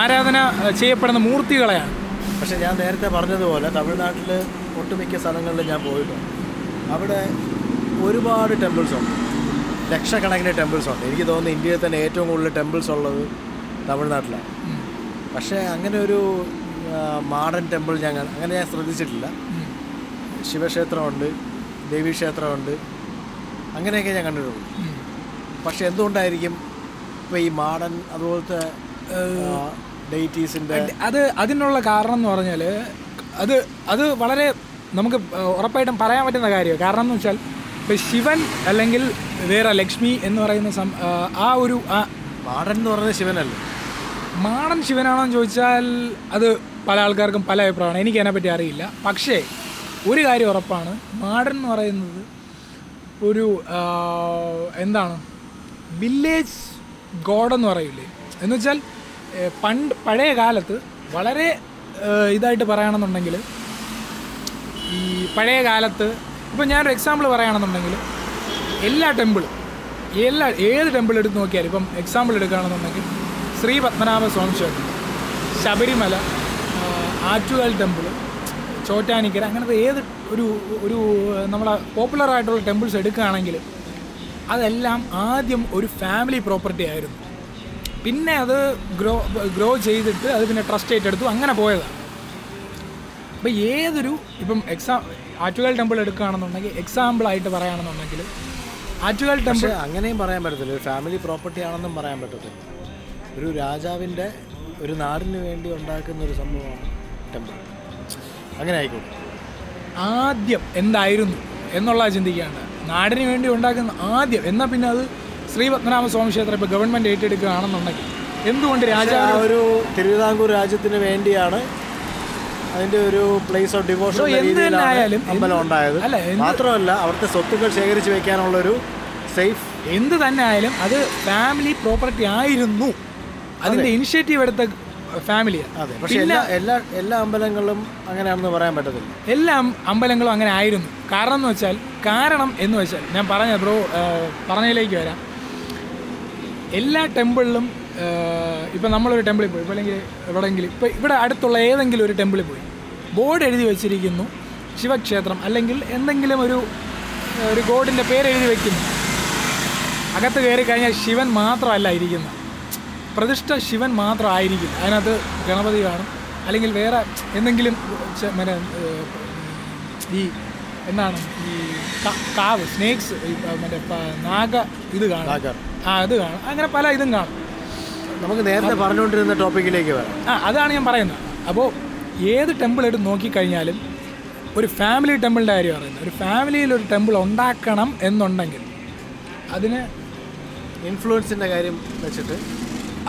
ആരാധന ചെയ്യപ്പെടുന്ന മൂർത്തികളെയാണ്. പക്ഷേ ഞാൻ നേരത്തെ പറഞ്ഞതുപോലെ തമിഴ്നാട്ടിൽ ഒട്ടുമിക്ക സ്ഥലങ്ങളിൽ ഞാൻ പോയിട്ടുണ്ട്. അവിടെ ഒരുപാട് ടെമ്പിൾസ് ഉണ്ട്, ലക്ഷക്കണക്കിന് ടെമ്പിൾസ് ഉണ്ട്. എനിക്ക് തോന്നുന്നു ഇന്ത്യയിൽ തന്നെ ഏറ്റവും കൂടുതൽ ടെമ്പിൾസ് ഉള്ളത് തമിഴ്നാട്ടിലാണ്. പക്ഷേ അങ്ങനെ ഒരു മാഡേൺ ടെമ്പിൾ ഞങ്ങൾ അങ്ങനെ ഞാൻ ശ്രദ്ധിച്ചിട്ടില്ല. ശിവക്ഷേത്രമുണ്ട്, ദേവീക്ഷേത്രമുണ്ട്, അങ്ങനെയൊക്കെ ഞാൻ കണ്ടിട്ടുള്ളൂ. പക്ഷെ എന്തുകൊണ്ടായിരിക്കും ഇപ്പോൾ ഈ മാഡൻ അതുപോലത്തെ ഡേറ്റീസിൻ്റെ അത് അതിനുള്ള കാരണം എന്ന് പറഞ്ഞാൽ അത് അത് വളരെ നമുക്ക് ഉറപ്പായിട്ടും പറയാൻ പറ്റുന്ന കാര്യമാണ്. കാരണം എന്ന് വെച്ചാൽ ഇപ്പോൾ ശിവൻ അല്ലെങ്കിൽ വേറെ ലക്ഷ്മി എന്ന് പറയുന്ന സം ആ ഒരു മാടൻ എന്ന് പറയുന്നത് ശിവനല്ല, മാടൻ ശിവനാണോ എന്ന് ചോദിച്ചാൽ അത് പല ആൾക്കാർക്കും പല അഭിപ്രായമാണ്. എനിക്ക് അതിനെപ്പറ്റി അറിയില്ല. പക്ഷേ ഒരു കാര്യം ഉറപ്പാണ്, മാടൻ എന്ന് പറയുന്നത് ഒരു എന്താണ് വില്ലേജ് ഗോഡെന്ന് പറയില്ലേ, എന്ന് വെച്ചാൽ പണ്ട് പഴയ കാലത്ത് വളരെ ഇതായിട്ട് പറയുകയാണെന്നുണ്ടെങ്കിൽ ഈ പഴയ കാലത്ത് ഇപ്പോൾ ഞാനൊരു എക്സാമ്പിൾ പറയുകയാണെന്നുണ്ടെങ്കിൽ എല്ലാ ടെമ്പിളും എല്ലാ ഏത് ടെമ്പിൾ എടുത്ത് നോക്കിയാലും ഇപ്പം എക്സാമ്പിൾ എടുക്കുകയാണെന്നുണ്ടെങ്കിൽ ശ്രീ പത്മനാഭ സ്വാമി ക്ഷേത്രം, ശബരിമല, ആറ്റുകാൽ ടെമ്പിൾ, ചോറ്റാനിക്കര, അങ്ങനത്തെ ഏത് ഒരു ഒരു നമ്മളെ പോപ്പുലറായിട്ടുള്ള ടെമ്പിൾസ് എടുക്കുകയാണെങ്കിൽ അതെല്ലാം ആദ്യം ഒരു ഫാമിലി പ്രോപ്പർട്ടി ആയിരുന്നു. പിന്നെ അത് ഗ്രോ ഗ്രോ ചെയ്തിട്ട് അത് പിന്നെ ട്രസ്റ്റ് ഏറ്റെടുത്തു, അങ്ങനെ പോയതാണ്. അപ്പോൾ ഏതൊരു ഇപ്പം എക്സാം ആറ്റുകാൽ ടെമ്പിൾ എടുക്കുകയാണെന്നുണ്ടെങ്കിൽ എക്സാമ്പിളായിട്ട് പറയുകയാണെന്നുണ്ടെങ്കിൽ ആറ്റുകാൽ ടെമ്പിൾ അങ്ങനെയും പറയാൻ പറ്റത്തില്ല, ഒരു ഫാമിലി പ്രോപ്പർട്ടി ആണെന്നും പറയാൻ പറ്റത്തില്ല. ഒരു രാജാവിൻ്റെ ഒരു നാടിന് വേണ്ടി ഉണ്ടാക്കുന്ന ഒരു സംഭവമാണ് ടെമ്പിൾ. അങ്ങനെ ആയിക്കോട്ടെ, ആദ്യം എന്തായിരുന്നു എന്നുള്ള ചിന്തിക്കാണ്ട് നാടിന് വേണ്ടി ഉണ്ടാക്കുന്ന ആദ്യം എന്നാൽ പിന്നെ അത് ശ്രീ പത്മനാഭസ്വാമി ക്ഷേത്രം ഇപ്പോൾ ഗവൺമെൻറ് ഏറ്റെടുക്കുകയാണെന്നുണ്ടെങ്കിൽ എന്തുകൊണ്ട് രാജാവ് ഒരു തിരുവിതാംകൂർ രാജ്യത്തിന് വേണ്ടിയാണ് അതിൻ്റെ ഒരു പ്ലേസ് ഓഫ് ഡിവോഷൻ ആയാലും അമ്പലം ഉണ്ടായത്. അല്ല മാത്രമല്ല അവർക്ക് സ്വത്തുക്കൾ ശേഖരിച്ച് വെക്കാനുള്ളൊരു സേഫ് എന്ത് തന്നെ ആയാലും അത് ഫാമിലി പ്രോപ്പർട്ടി ആയിരുന്നു. അതിൻ്റെ ഇനിഷ്യേറ്റീവ് എടുത്ത ഫാമിലിയാണ്. അതെ, പക്ഷേ എല്ലാ എല്ലാ എല്ലാ അമ്പലങ്ങളും അങ്ങനെയാണെന്ന് പറയാൻ പറ്റത്തില്ല. എല്ലാ അമ്പലങ്ങളും അങ്ങനെ ആയിരുന്നു. കാരണം എന്ന് വെച്ചാൽ കാരണം എന്ന് വെച്ചാൽ ഞാൻ പറഞ്ഞ ബ്രോ പറഞ്ഞതിലേക്ക് വരാം. എല്ലാ ടെമ്പിളിലും ഇപ്പം നമ്മളൊരു ടെമ്പിളിൽ പോയി, ഇപ്പോൾ അല്ലെങ്കിൽ എവിടെയെങ്കിലും ഇപ്പോൾ ഇവിടെ അടുത്തുള്ള ഏതെങ്കിലും ഒരു ടെമ്പിളിൽ പോയി ബോർഡ് എഴുതി വെച്ചിരിക്കുന്നു ശിവക്ഷേത്രം അല്ലെങ്കിൽ എന്തെങ്കിലും ഒരു ഒരു ഗോഡിൻ്റെ പേര് എഴുതി വയ്ക്കുന്നു. അകത്ത് കയറി കഴിഞ്ഞാൽ ശിവൻ മാത്രമല്ല ഇരിക്കുന്നത്, പ്രതിഷ്ഠ ശിവൻ മാത്രമായിരിക്കും. അതിനകത്ത് ഗണപതി കാണും, അല്ലെങ്കിൽ വേറെ എന്തെങ്കിലും മറ്റേ ഈ എന്താണ് ഈ കാവ് സ്നേക്സ് മറ്റേ നാഗ ഇത് കാണും, ആ അത് കാണും, അങ്ങനെ പല ഇതും കാണും. നമുക്ക് നേരത്തെ പറഞ്ഞുകൊണ്ടിരുന്ന ടോപ്പിക്കിലേക്ക് വരാം. ആ അതാണ് ഞാൻ പറയുന്നത്. അപ്പോൾ ഏത് ടെമ്പിൾ എടുത്ത് നോക്കിക്കഴിഞ്ഞാലും ഒരു ഫാമിലി ടെമ്പിളിൻ്റെ കാര്യം പറയുന്നത്. ഒരു ഫാമിലിയിലൊരു ടെമ്പിൾ ഉണ്ടാക്കണം എന്നുണ്ടെങ്കിൽ അതിന് ഇൻഫ്ലുവൻസിൻ്റെ കാര്യം വെച്ചിട്ട്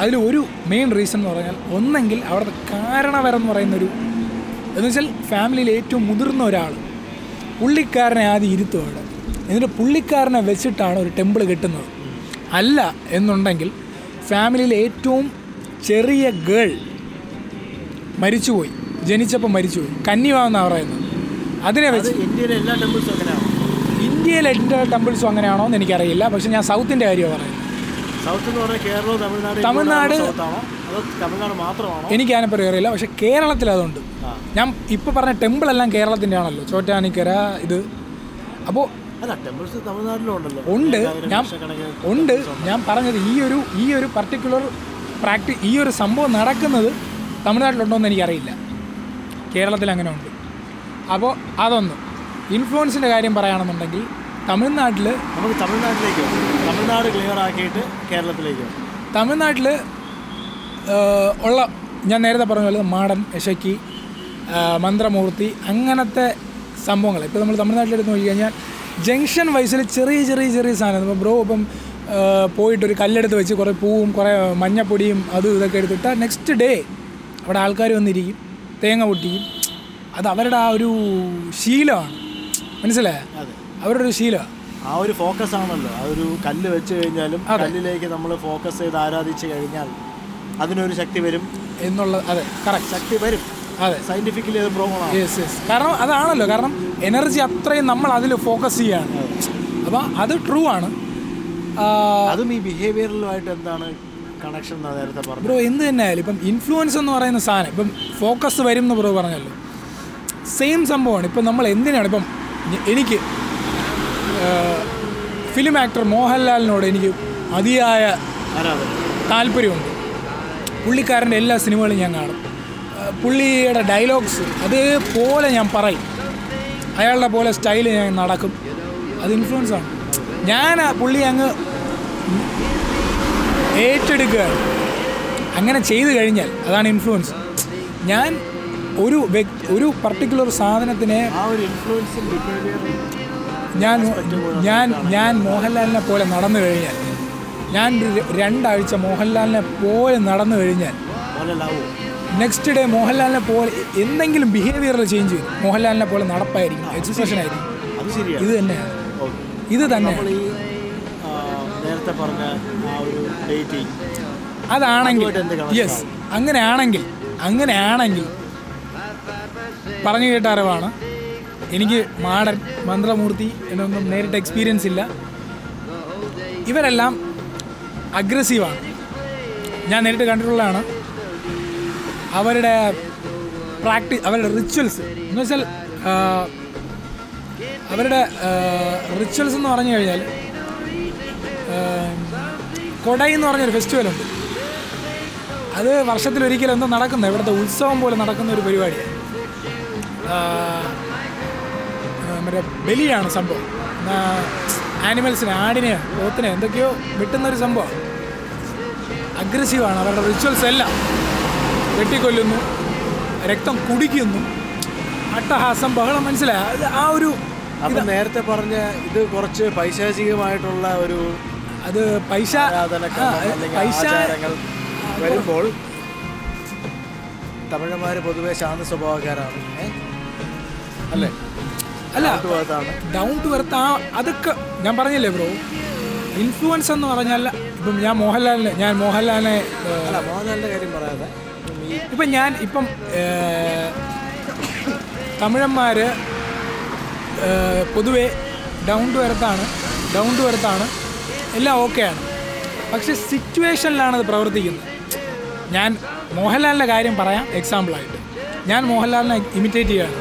അതിൽ ഒരു മെയിൻ റീസൺ എന്ന് പറഞ്ഞാൽ ഒന്നെങ്കിൽ അവിടുത്തെ കാരണവരെന്ന് പറയുന്നൊരു എന്ന് വെച്ചാൽ ഫാമിലിയിൽ ഏറ്റവും മുതിർന്ന ഒരാൾ പുള്ളിക്കാരനെ ആദ്യം ഇരുത്തും അവിടെ, എന്നിട്ട് പുള്ളിക്കാരനെ വെച്ചിട്ടാണ് ഒരു ടെമ്പിൾ കിട്ടുന്നത്. അല്ല എന്നുണ്ടെങ്കിൽ ഫാമിലിയിലെ ഏറ്റവും ചെറിയ ഗേൾ മരിച്ചുപോയി, ജനിച്ചപ്പോൾ മരിച്ചുപോയി, കന്നിവാവെന്നാണ് പറയുന്നത്, അതിനെ വെച്ച് ഇന്ത്യയിലെ എല്ലാ ടെമ്പിൾസും അങ്ങനെയാണോ ഇന്ത്യയിലെ എല്ലാ ടെമ്പിൾസും അങ്ങനെയാണോ എന്ന് എനിക്കറിയില്ല. പക്ഷേ ഞാൻ സൗത്തിൻ്റെ കാര്യമാണ് പറയുന്നത്. തമിഴ്നാട് എനിക്ക് അതിനെപ്പറ്റി അറിയില്ല, പക്ഷെ കേരളത്തിൽ അതുണ്ട്. ഞാൻ ഇപ്പോൾ പറഞ്ഞ ടെമ്പിളെല്ലാം കേരളത്തിൻ്റെ ആണല്ലോ, ചോറ്റാനിക്കര ഇത്. അപ്പോൾ ഉണ്ട് ഞാൻ ഉണ്ട് ഞാൻ പറഞ്ഞത് ഈ ഒരു ഈ ഒരു പർട്ടിക്കുലർ പ്രാക്ടി ഈ ഒരു സംഭവം നടക്കുന്നത് തമിഴ്നാട്ടിലുണ്ടോ എന്ന് എനിക്കറിയില്ല, കേരളത്തിൽ അങ്ങനെ ഉണ്ട്. അപ്പോൾ അതൊന്ന് ഇൻഫ്ലുവൻസിൻ്റെ കാര്യം പറയുകയാണെന്നുണ്ടെങ്കിൽ തമിഴ്നാട്ടിൽ നമുക്ക് തമിഴ്നാട്ടിലേക്ക് തമിഴ്നാട് ക്ലിയർ ആക്കിയിട്ട് കേരളത്തിലേക്ക് തമിഴ്നാട്ടിൽ ഉള്ള ഞാൻ നേരത്തെ പറഞ്ഞ പോലെ മാടൻ, യശക്കി, മന്ത്രമൂർത്തി അങ്ങനത്തെ സംഭവങ്ങൾ. ഇപ്പോൾ നമ്മൾ തമിഴ്നാട്ടിലെടുത്ത് നോക്കിക്കഴിഞ്ഞാൽ ജംഗ്ഷൻ വൈസിൽ ചെറിയ ചെറിയ ചെറിയ സാധനം ഇപ്പോൾ ബ്രോ ഇപ്പം പോയിട്ടൊരു കല്ലെടുത്ത് വെച്ച് കുറേ പൂവും കുറേ മഞ്ഞപ്പൊടിയും അതും ഇതൊക്കെ എടുത്തിട്ടാൽ നെക്സ്റ്റ് ഡേ അവിടെ ആൾക്കാർ വന്നിരിക്കും, തേങ്ങ പൊട്ടിക്കും. അത് അവരുടെ ആ ഒരു ശീലമാണ്, മനസ്സിലായ അവരുടെ ഒരു ശീലമാണ്, ആ ഒരു ഫോക്കസ് ആണല്ലോ. ആ ഒരു കല്ല് വെച്ച് കഴിഞ്ഞാലും കല്ലിലേക്ക് നമ്മൾ ഫോക്കസ് ചെയ്ത് ആരാധിച്ച് കഴിഞ്ഞാൽ അതിനൊരു ശക്തി വരും എന്നുള്ളത്. അതെ കറക്റ്റ്, ശക്തി വരും. അതെ സയന്റിഫിക്കലി അത് പ്രോബ്ലം ആണ്. യെസ് യെസ് കാരണം അതാണല്ലോ, കാരണം എനർജി അത്രയും നമ്മൾ അതിൽ ഫോക്കസ് ചെയ്യാണ്. അപ്പോൾ അത് ട്രൂ ആണ്. അതും ഈ ബിഹേവിയറലുമായിട്ട് എന്താണ് കണക്ഷൻ എന്ന് നേരത്തെ പറഞ്ഞു ബ്രോ. എന്ത് തന്നെയായാലും ഇപ്പം ഇൻഫ്ലുവൻസ് എന്ന് പറയുന്ന സാധനം ഇപ്പം ഫോക്കസ് വരും എന്ന് ബ്രോ പറഞ്ഞല്ലോ, സെയിം സംഭവമാണ്. ഇപ്പം നമ്മൾ എന്തിനാണ് ഇപ്പം എനിക്ക് ഫിലിം ആക്ടർ മോഹൻലാലിനോട് എനിക്ക് അതിയായ താല്പര്യമുണ്ട്. പുള്ളിക്കാരൻ്റെ എല്ലാ സിനിമകളും ഞാൻ കാണും, പുള്ളിയുടെ ഡയലോഗ്സ് അതേപോലെ ഞാൻ പറയും, അയാളുടെ പോലെ സ്റ്റൈല് ഞാൻ നടക്കും. അത് ഇൻഫ്ലുവൻസാണ്. ഞാൻ ആ പുള്ളി അങ്ങ് ഏറ്റെടുക്കുകയാണ്. അങ്ങനെ ചെയ്തു കഴിഞ്ഞാൽ അതാണ് ഇൻഫ്ലുവൻസ്. ഞാൻ ഒരു ഒരു പർട്ടിക്കുലർ സാധനത്തിനെ ഞാൻ ഞാൻ ഞാൻ മോഹൻലാലിനെ പോലെ നടന്നു കഴിഞ്ഞാൽ, ഞാൻ രണ്ടാഴ്ച മോഹൻലാലിനെ പോലെ നടന്നു കഴിഞ്ഞാൽ നെക്സ്റ്റ് ഡേ മോഹൻലാലിനെ പോലെ എന്തെങ്കിലും ബിഹേവിയറിൽ ചേഞ്ച് ചെയ്യും, മോഹൻലാലിനെ പോലെ നടപ്പായിരിക്കും, എക്സ്പ്രഷൻ ആയിരിക്കും. ഇത് തന്നെയാണ് ഇത് തന്നെയാണ് നേരത്തെ പറഞ്ഞ ആ ഒരു ഡേറ്റിംഗ്. അതാണെങ്കിൽ യെസ്, അങ്ങനെയാണെങ്കിൽ അങ്ങനെയാണെങ്കിൽ പറഞ്ഞു കേട്ട അറിവാണ് എനിക്ക്, മാടൻ, മന്ത്രമൂർത്തി എന്നൊന്നും നേരിട്ട് എക്സ്പീരിയൻസ് ഇല്ല. ഇവരെല്ലാം അഗ്രസീവാണ്, ഞാൻ നേരിട്ട് കണ്ടിട്ടുള്ളതാണ്. അവരുടെ പ്രാക്ടീസ്, അവരുടെ റിച്വൽസ് എന്ന് വെച്ചാൽ അവരുടെ റിച്വൽസ് എന്ന് പറഞ്ഞു കഴിഞ്ഞാൽ, കൊടൈ എന്ന് പറഞ്ഞൊരു ഫെസ്റ്റിവലുണ്ട്. അത് വർഷത്തിലൊരിക്കലും എന്തോ നടക്കുന്ന, ഇവിടുത്തെ ഉത്സവം പോലെ നടക്കുന്ന ഒരു പരിപാടിയാണ്. മറ്റേ ബലിയാണ് സംഭവം, ആനിമൽസിനെ, ആടിനെ, പോത്തിനെ, എന്തൊക്കെയോ വെട്ടുന്നൊരു സംഭവം. അഗ്രസീവാണ് അവരുടെ റിച്വൽസ് എല്ലാം, വെട്ടിക്കൊല്ലുന്നു, രക്തം കുടിക്കുന്നു, അട്ടഹാസം, ബഹളം. മനസ്സിലായത് ആ ഒരു ഇത് നേരത്തെ പറഞ്ഞ ഇത് കുറച്ച് പൈശാചികമായിട്ടുള്ള ഒരു അത് പൈസ പൈസ വരുമ്പോൾ തമിഴന്മാർ പൊതുവെ ശാന്ത സ്വഭാവക്കാരാണ് അല്ലേ? അല്ല, ഡൗൺ ടു എർത്ത്. ആ അതൊക്കെ ഞാൻ പറഞ്ഞില്ലേ ബ്രോ, ഇൻഫ്ലുവൻസ് എന്ന് പറഞ്ഞാൽ ഇപ്പം ഞാൻ മോഹൻലാലിനെ ഞാൻ മോഹൻലാലിനെ മോഹൻലാലിൻ്റെ കാര്യം പറയാതെ ഇപ്പം ഞാൻ ഇപ്പം തമിഴന്മാർ പൊതുവെ ഡൗൺ ടു എർത്താണ് ഡൗൺ ടു എർത്താണ് എല്ലാം ഓക്കെയാണ്. പക്ഷെ സിറ്റുവേഷനിലാണത് പ്രവർത്തിക്കുന്നത്. ഞാൻ മോഹൻലാലിൻ്റെ കാര്യം പറയാം എക്സാമ്പിളായിട്ട്. ഞാൻ മോഹൻലാലിനെ ഇമിറ്റേറ്റ് ചെയ്യുകയാണ്.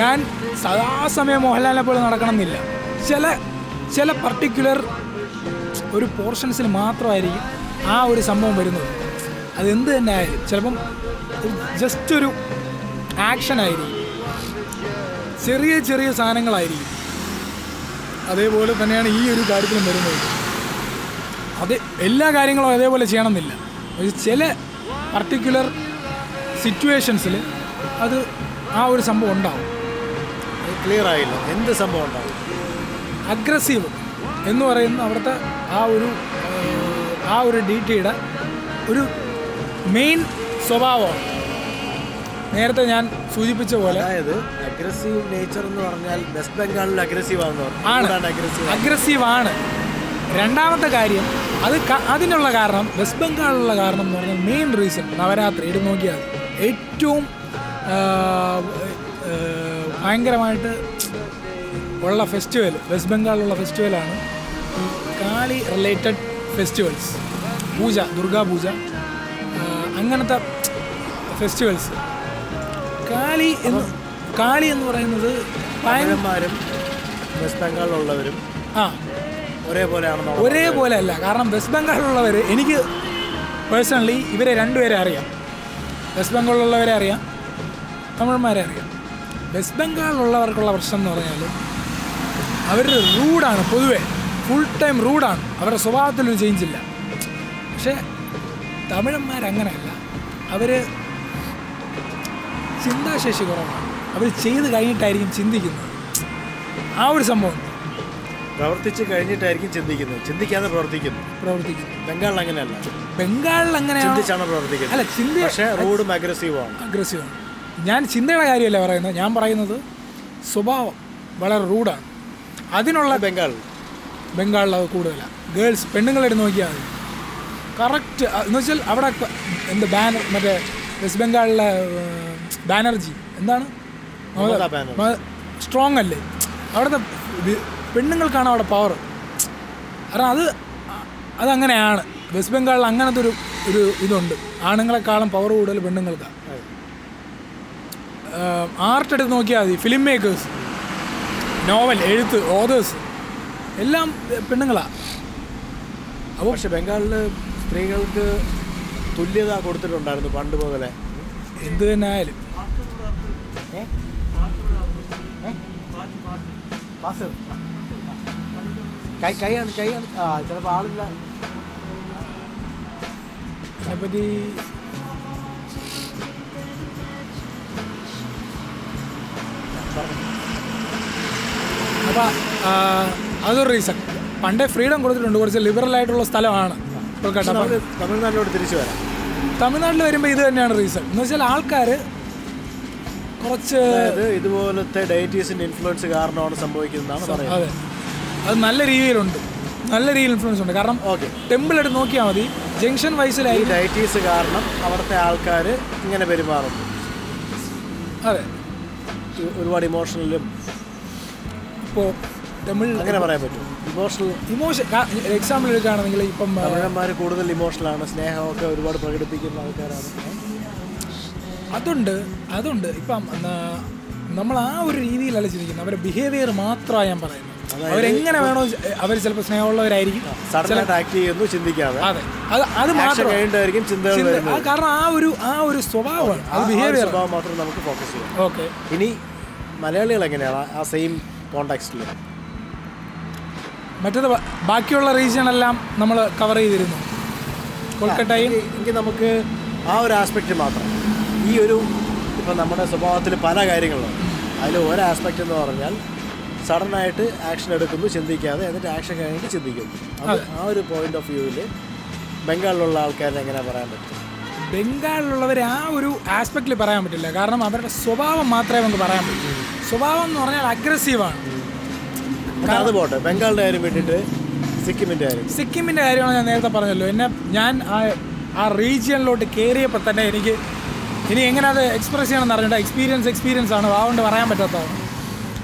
ഞാൻ സദാസമയം മോഹൻലാലിനെ പോലെ നടക്കണം എന്നില്ല. ചില ചില പർട്ടിക്കുലർ ഒരു പോർഷൻസിൽ മാത്രമായിരിക്കും ആ ഒരു സംഭവം വരുന്നത്. അതെന്ത് തന്നെ ആയാലും ചിലപ്പം ജസ്റ്റ് ഒരു ആക്ഷനായിരിക്കും, ചെറിയ ചെറിയ സാധനങ്ങളായിരിക്കും. അതേപോലെ തന്നെയാണ് ഈ ഒരു കാര്യത്തിലും വരുന്നത്. അത് എല്ലാ കാര്യങ്ങളും അതേപോലെ ചെയ്യണമെന്നില്ല. ചില പർട്ടിക്കുലർ സിറ്റുവേഷൻസിൽ അത് ആ ഒരു സംഭവം ഉണ്ടാവും. ക്ലിയർ ആയില്ല, എന്ത് സംഭവം ഉണ്ടാവും? അഗ്രസീവ് എന്ന് പറയുന്ന അവിടുത്തെ ആ ഒരു ആ ഒരു ഡിറ്റിയുടെ ഒരു മെയിൻ സ്വഭാവമാണ് നേരത്തെ ഞാൻ സൂചിപ്പിച്ച പോലെ. അതായത് അഗ്രസീവ് നേച്ചർ എന്ന് പറഞ്ഞാൽ വെസ്റ്റ് ബംഗാളിൽ അഗ്രസീവാണ് അഗ്രസീവാണ് രണ്ടാമത്തെ കാര്യം. അത് അതിനുള്ള കാരണം, വെസ്റ്റ് ബംഗാളിലുള്ള കാരണം എന്ന് പറഞ്ഞാൽ മെയിൻ റീസൺ നവരാത്രി. ഇത് നോക്കിയാൽ ഏറ്റവും ഭയങ്കരമായിട്ട് ഉള്ള ഫെസ്റ്റിവൽ വെസ്റ്റ് ബംഗാളിലുള്ള ഫെസ്റ്റിവലാണ് ഈ കാളി റിലേറ്റഡ് ഫെസ്റ്റിവൽസ്, പൂജ, ദുർഗാപൂജ, അങ്ങനത്തെ ഫെസ്റ്റിവൽസ്. കാളി എന്ന് കാളി എന്ന് പറയുന്നത് തമിഴന്മാരും വെസ്റ്റ് ബംഗാളിലുള്ളവരും ആ ഒരേപോലെയാണെന്നോ? ഒരേപോലെ അല്ല. കാരണം വെസ്റ്റ് ബംഗാളിലുള്ളവർ, എനിക്ക് പേഴ്സണലി ഇവരെ രണ്ടുപേരെ അറിയാം. വെസ്റ്റ് ബംഗാളിലുള്ളവരെ അറിയാം, തമിഴന്മാരെ അറിയാം. വെസ്റ്റ് ബംഗാളിലുള്ളവർക്കുള്ള പ്രശ്നം എന്ന് പറഞ്ഞാൽ അവർ റൂഡാണ്, പൊതുവേ ഫുൾ ടൈം റൂഡാണ്. അവരുടെ സ്വഭാവത്തിലൊരു ചേഞ്ചില്ല. പക്ഷേ തമിഴന്മാരങ്ങനെയല്ല. അവർ ചിന്താശേഷി കുറവാണ്. അവർ ചെയ്ത് കഴിഞ്ഞിട്ടായിരിക്കും ചിന്തിക്കുന്നത്. ആ ഒരു സംഭവം പ്രവർത്തിച്ച് കഴിഞ്ഞിട്ടായിരിക്കും ചിന്തിക്കുന്നത്. ചിന്തിക്കാതെ പ്രവർത്തിക്കുന്നു പ്രവർത്തിക്കുന്നു ബംഗാളിൽ അങ്ങനെയല്ല. ബംഗാളിൽ അങ്ങനെ ചിന്തിച്ചാണ് പ്രവർത്തിക്കുന്നത്. അല്ല, ചിന്തി പക്ഷേ റൂഡും അഗ്രസീവാണ് അഗ്രസീവാണ് ഞാൻ ചിന്തയുടെ കാര്യമല്ല പറയുന്നത്. ഞാൻ പറയുന്നത് സ്വഭാവം വളരെ റൂഡാണ്. അതിനുള്ള ബംഗാൾ ബംഗാളിൽ അത് കൂടുതലാണ്. ഗേൾസ്, പെണ്ണുങ്ങളെടുത്ത് നോക്കിയാൽ മതി, കറക്റ്റ് എന്ന് വെച്ചാൽ അവിടെ എന്ത് ബാനർ, മറ്റേ വെസ്റ്റ് ബംഗാളിലെ ബാനർജി എന്താണ്, സ്ട്രോങ് അല്ലേ? അവിടുത്തെ പെണ്ണുങ്ങൾക്കാണ് അവിടെ പവർ. കാരണം അത് അതങ്ങനെയാണ് വെസ്റ്റ് ബംഗാളിൽ. അങ്ങനത്തെ ഒരു ഒരു ഇതുണ്ട്. ആണുങ്ങളെക്കാളും പവർ കൂടുതൽ പെണ്ണുങ്ങൾക്കാണ്. ആർട്ട് എടുത്ത് നോക്കിയാൽ മതി. ഫിലിം മേക്കേഴ്സ്, നോവൽ, എഴുത്ത്, ഓതേഴ്സ് എല്ലാം പെണ്ണുങ്ങളാണ്. അപ്പോൾ പക്ഷെ ബംഗാളിൽ സ്ത്രീകൾക്ക് തുല്യത കൊടുത്തിട്ടുണ്ടായിരുന്നു പണ്ട് മുതലേ. എന്ത് തന്നെ ആയാലും കൈ കൈയാണ് കൈയാണ് ചിലപ്പോൾ ആളില്ല. അതിനെപ്പറ്റി അപ്പോൾ അതൊരു റീസൺ. പണ്ടേ ഫ്രീഡം കൊടുത്തിട്ടുണ്ട്, കുറച്ച് ലിബറലായിട്ടുള്ള സ്ഥലമാണ് കൊൽക്കട്ട. തമിഴ്നാട്ടിലോട്ട് തിരിച്ചു വരാം. തമിഴ്നാട്ടിൽ വരുമ്പോൾ ഇത് തന്നെയാണ് റീസൺ എന്ന് വെച്ചാൽ ആൾക്കാർ കുറച്ച് ഇതുപോലത്തെ ഡയറ്റീസിൻ്റെ ഇൻഫ്ലുവൻസ് കാരണമാണ് സംഭവിക്കുന്നതാണ്. അതെ, അത് നല്ല രീതിയിലുണ്ട്, നല്ല രീതിയിൽ ഇൻഫ്ലുവൻസ് ഉണ്ട്. കാരണം ഓക്കെ, ടെമ്പിൾ എടുത്ത് നോക്കിയാൽ മതി, ജംഗ്ഷൻ വൈസിലായി ഡയറ്റീസ് കാരണം അവിടുത്തെ ആൾക്കാർ ഇങ്ങനെ പെരുമാറുന്നു. അതെ, ഒരുപാട് ഇമോഷണലും. ഇപ്പോൾ തമിഴ് അങ്ങനെ പറയാൻ പറ്റും, ഇമോഷണൽ ഇമോഷൻ എക്സാമ്പിൾ എടുക്കുകയാണെങ്കിൽ ഇപ്പം തമിഴന്മാർ കൂടുതൽ ഇമോഷണലാണ്, സ്നേഹമൊക്കെ ഒരുപാട് പ്രകടിപ്പിക്കുന്ന ആൾക്കാരാണ്. അതുണ്ട് അതുണ്ട് ഇപ്പം നമ്മൾ ആ ഒരു രീതിയിലല്ല ചിന്തിക്കുന്നത്, അവരുടെ ബിഹേവിയർ മാത്രമാണ് ഞാൻ പറയുന്നത്. അവരെങ്ങനെ വേണോ, അവർ ചിലപ്പോൾ സ്നേഹമുള്ളവരായിരിക്കും, കാരണം ആ ഒരു ആ ഒരു സ്വഭാവമാണ്, ആ ബിഹേവിയർ സ്വഭാവം മാത്രം നമുക്ക് ഫോക്കസ് ചെയ്യാം. ഓക്കെ, ഇനി മലയാളികൾ എങ്ങനെയാണ് ആ സെയിം കോണ്ടാക്സ്റ്റിൽ? മറ്റേത് ബാക്കിയുള്ള റീജിയണെല്ലാം നമ്മൾ കവർ ചെയ്തിരുന്നു കൊൽക്കട്ടയിൽ. എനിക്ക് നമുക്ക് ആ ഒരു ആസ്പെക്റ്റ് മാത്രം, ഈ ഒരു ഇപ്പം നമ്മുടെ സ്വഭാവത്തിൽ പല കാര്യങ്ങളുണ്ട്, അതിൽ ഒരു ആസ്പെക്റ്റ് എന്ന് പറഞ്ഞാൽ സഡനായിട്ട് ആക്ഷൻ എടുക്കുന്നു, ചിന്തിക്കാതെ, എന്നിട്ട് ആക്ഷൻ കഴിഞ്ഞിട്ട് ചിന്തിക്കുന്നു. അത് ആ ഒരു പോയിന്റ് ഓഫ് വ്യൂവിൽ ബംഗാളിലുള്ള ആൾക്കാരെ എങ്ങനെ പറയാൻ പറ്റും? ബംഗാളിലുള്ളവർ ആ ഒരു ആസ്പെക്റ്റിൽ പറയാൻ പറ്റില്ല, കാരണം അവരുടെ സ്വഭാവം മാത്രമേ നമുക്ക് പറയാൻ പറ്റൂ. സ്വഭാവം എന്ന് പറഞ്ഞാൽ അഗ്രസീവാണ്. അത് പോട്ടെ, ബംഗാളിൻ്റെ കാര്യം വിട്ടിട്ട് സിക്കിമിൻ്റെ കാര്യം സിക്കിമിൻ്റെ കാര്യമാണ് ഞാൻ നേരത്തെ പറഞ്ഞല്ലോ. എന്നെ ഞാൻ ആ ആ റീജിയനിലോട്ട് കയറിയപ്പോൾ തന്നെ എനിക്ക് ഇനി എങ്ങനെ അത് എക്സ്പ്രസ് ചെയ്യണമെന്ന് അറിഞ്ഞിട്ട് എക്സ്പീരിയൻസ് എക്സ്പീരിയൻസ് ആണ്, അതുകൊണ്ട് പറയാൻ പറ്റാത്തതാണ്.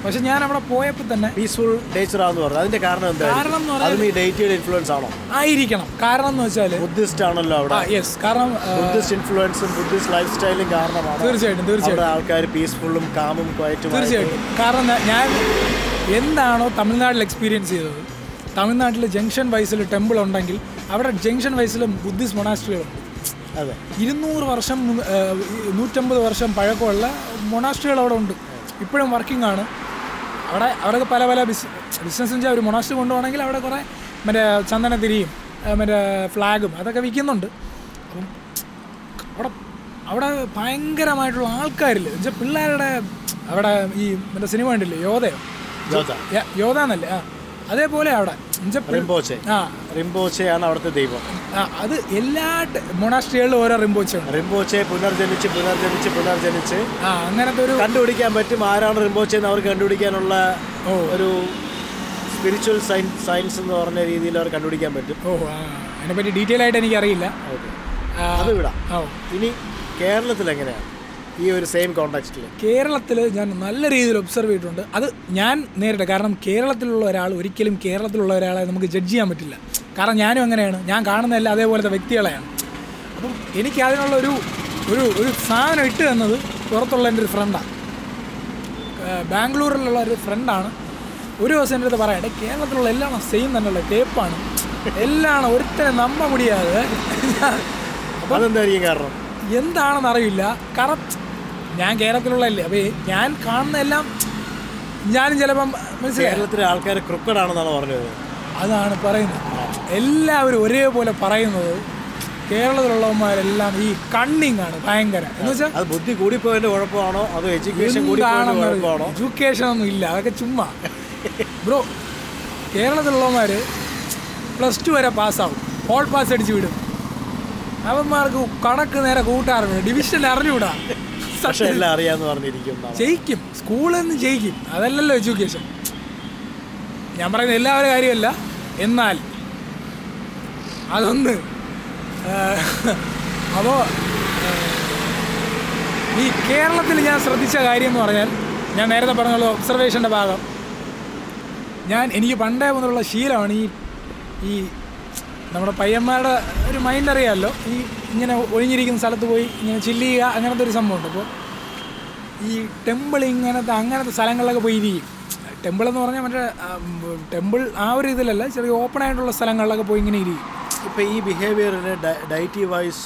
പക്ഷെ ഞാൻ അവിടെ പോയപ്പോൾ തന്നെ പീസ്ഫുൾ നേച്ചറാണെന്ന് പറഞ്ഞു. അതിന്റെ കാരണം എന്താ? കാരണം എന്ന് പറഞ്ഞാൽ ഈ ഡേറ്റിയുടെ ഇൻഫ്ലുവൻസ് ആണോ? ആയിരിക്കണം. കാരണം എന്ന് വെച്ചാൽ ബുദ്ധിസ്റ്റ് ആണല്ലോ അവിടെ. യെസ്, കാരണം ബുദ്ധിസ്റ്റ് ഇൻഫ്ലുവൻസും ബുദ്ധിസ്റ്റ് ലൈഫ് സ്റ്റൈലും കാരണമാണ്. തീർച്ചയായിട്ടും തീർച്ചയായിട്ടും ആൾക്കാർ പീസ്ഫുള്ളും കാമും ക്വയറ്റും. തീർച്ചയായിട്ടും, കാരണം ഞാൻ എന്താണോ തമിഴ്നാട്ടിൽ എക്സ്പീരിയൻസ് ചെയ്തത്, തമിഴ്നാട്ടിൽ ജംഗ്ഷൻ വൈസിൽ ടെമ്പിൾ ഉണ്ടെങ്കിൽ അവിടെ ജംഗ്ഷൻ വൈസിലും ബുദ്ധിസ്റ്റ് മൊണാസ്ട്രികളുണ്ട്. അതെ, ഇരുന്നൂറ് വർഷം നൂറ്റമ്പത് വർഷം പഴക്കമുള്ള മൊണാസ്ട്രികൾ അവിടെ ഉണ്ട്, ഇപ്പോഴും വർക്കിംഗ് ആണ്. അവിടെ അവിടെ പല പല ബിസ് ബിസിനസ്സിൻ്റെ ഒരു മൊണാസ്ട്രി കൊണ്ടുപോകണമെങ്കിൽ അവിടെ കുറേ മറ്റേ ചന്ദനത്തിരിയും മറ്റേ ഫ്ലാഗും അതൊക്കെ വിൽക്കുന്നുണ്ട്. അപ്പം അവിടെ അവിടെ ഭയങ്കരമായിട്ടുള്ള ആൾക്കാരില്ല, എന്നുവെച്ചാൽ പിള്ളേരുടെ അവിടെ ഈ മറ്റേ സിനിമ ഉണ്ടല്ലേ, യോധയോ യോധ എന്നല്ലേ, ആ അതേപോലെ അവിടെ റിംപോച്ചെ. ആ റിംപോച്ചെയാണ് അവിടുത്തെ ദൈവം. ആ അത് എല്ലാ മൊണാസ്ട്രികളിലും ഓരോ റിംപോച്ചെയാണ്. റിംപോച്ചെ പുനർജനിച്ച് പുനർജനിച്ച് പുനർജനിച്ച് ആ അങ്ങനത്തെ ഒരു കണ്ടുപിടിക്കാൻ പറ്റും ആരാണ് റിംപോച്ചെ എന്ന് അവർക്ക് കണ്ടുപിടിക്കാനുള്ള ഒരു സ്പിരിച്വൽ സയൻസ് സയൻസ് എന്ന് പറഞ്ഞ രീതിയിൽ അവർ കണ്ടുപിടിക്കാൻ പറ്റും. ഓ, അതിനെപ്പറ്റി ഡീറ്റെയിൽ ആയിട്ട് എനിക്കറിയില്ല. ഓക്കെ, അത് വിടാം. ഓ, ഇനി കേരളത്തിൽ എങ്ങനെയാണ് ഈ ഒരു സെയിം കോണ്ടാക്സ്റ്റിൽ? കേരളത്തിൽ ഞാൻ നല്ല രീതിയിൽ ഒബ്സർവ് ചെയ്തിട്ടുണ്ട്, അത് ഞാൻ നേരിട്ട്. കാരണം കേരളത്തിലുള്ള ഒരാൾ ഒരിക്കലും കേരളത്തിലുള്ള ഒരാളെ നമുക്ക് ജഡ്ജ് ചെയ്യാൻ പറ്റില്ല, കാരണം ഞാനും അങ്ങനെയാണ്. ഞാൻ കാണുന്നതല്ല അതേപോലത്തെ വ്യക്തികളെയാണ്. അപ്പം എനിക്ക് അതിനുള്ള ഒരു ഒരു ഒരു സാധനം ഇട്ട് തന്നത് പുറത്തുള്ള എൻ്റെ ഒരു ഫ്രണ്ടാണ്, ബാംഗ്ലൂരിലുള്ള ഒരു ഫ്രണ്ടാണ്. ഒരു ദിവസം എൻ്റെ അടുത്ത് പറയട്ടെ, കേരളത്തിലുള്ള എല്ലാം സെയിം തന്നെയുള്ള ടേപ്പാണ്, എല്ലാം ഒരിത്തനെ നമ്മ മുടിയാതെ. അപ്പോൾ അതെന്തായിരിക്കും കാരണം? എന്താണെന്ന് അറിയില്ല, കറക്റ്റ്. ഞാൻ കേരളത്തിലുള്ളതല്ലേ, അപ്പോൾ ഞാൻ കാണുന്നതെല്ലാം ഞാനും ചിലപ്പം മനസ്സിലായി. കേരളത്തിലെ ആൾക്കാർ ക്രിക്കറ്റ് ആണെന്നാണ് പറഞ്ഞത്, അതാണ് പറയുന്നത്. എല്ലാവരും ഒരേപോലെ പറയുന്നത് കേരളത്തിലുള്ളവന്മാരെല്ലാം ഈ കണ്ണിങ് ആണ് ഭയങ്കര, എന്ന് വെച്ചാൽ അത് ബുദ്ധി കൂടിപ്പോയതിൻ്റെ കുഴപ്പമാണോ അതോ എഡ്യൂക്കേഷൻ കൂടിപ്പോയാണോ? എഡ്യൂക്കേഷൻ ഒന്നും ഇല്ല, അതൊക്കെ ചുമ്മാ ബ്രോ. കേരളത്തിലുള്ളവന്മാർ പ്ലസ് ടു വരെ പാസ്സാവും, ഹോൾ പാസ് അടിച്ച് വിടും. അവന്മാർക്ക് കണക്ക് നേരെ കൂട്ടാറുണ്ട്, ഡിവിഷൻ അറിഞ്ഞുകൂടാ, അറിയാന്ന് പറഞ്ഞിരിക്കും, ജയിക്കും, സ്കൂളിൽ നിന്ന് ജയിക്കും. അതല്ലല്ലോ എഡ്യൂക്കേഷൻ. ഞാൻ പറയുന്നത് എല്ലാവരും കാര്യമല്ല, എന്നാൽ അതൊന്ന്. അപ്പോൾ ഈ കേരളത്തിൽ ഞാൻ ശ്രദ്ധിച്ച കാര്യം എന്ന് പറഞ്ഞാൽ, ഞാൻ നേരത്തെ പറഞ്ഞുള്ള ഒബ്സർവേഷൻ്റെ ഭാഗം, ഞാൻ എനിക്ക് പണ്ടേ മുതലുള്ള ശീലമാണ് ഈ ഈ നമ്മുടെ പയ്യന്മാരുടെ ഒരു മൈൻഡ് അറിയാമല്ലോ, ഈ ഇങ്ങനെ ഒഴിഞ്ഞിരിക്കുന്ന സ്ഥലത്ത് പോയി ഇങ്ങനെ ചില്ല് ചെയ്യുക, അങ്ങനത്തെ ഒരു സംഭവമുണ്ട്. അപ്പോൾ ഈ ടെമ്പിൾ ഇങ്ങനത്തെ അങ്ങനത്തെ സ്ഥലങ്ങളിലൊക്കെ പോയി ഇരിക്കും. ടെമ്പിൾ എന്ന് പറഞ്ഞാൽ മറ്റേ ടെമ്പിൾ ആ ഒരു ഇതിലല്ല, ചെറിയ ഓപ്പൺ ആയിട്ടുള്ള സ്ഥലങ്ങളിലൊക്കെ പോയി ഇങ്ങനെ ഇരിക്കും. ഇപ്പോൾ ഈ ബിഹേവിയറിന് ഡൈറ്റി വൈസ്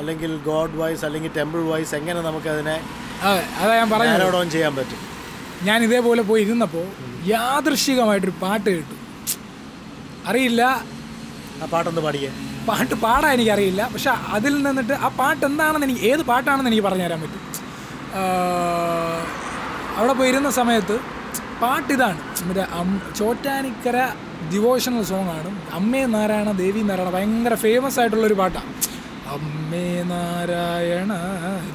അല്ലെങ്കിൽ ഗോഡ് വൈസ് അല്ലെങ്കിൽ ടെമ്പിൾ വൈസ് എങ്ങനെ നമുക്കതിനെ അതാ ഞാൻ പറഞ്ഞോൺ ചെയ്യാൻ പറ്റും? ഞാൻ ഇതേപോലെ പോയി ഇരുന്നപ്പോൾ യാദൃശ്ചികമായിട്ടൊരു പാട്ട് കേട്ടു. അറിയില്ല ആ പാട്ടൊന്ന് പാടിയേ, പാട്ട് പാടാൻ എനിക്കറിയില്ല, പക്ഷെ അതിൽ നിന്നിട്ട് ആ പാട്ട് എന്താണെന്ന് എനിക്ക്, ഏത് പാട്ടാണെന്ന് എനിക്ക് പറഞ്ഞു തരാൻ പറ്റും. അവിടെ പോയിരുന്ന സമയത്ത് പാട്ടിതാണ്, മറ്റേ ചോറ്റാനിക്കര ഡിവോഷണൽ സോങ്ങാണ്. അമ്മേ നാരായണ ദേവി നാരായണ ഭയങ്കര ഫേമസ് ആയിട്ടുള്ളൊരു പാട്ടാണ്. അമ്മേ നാരായണ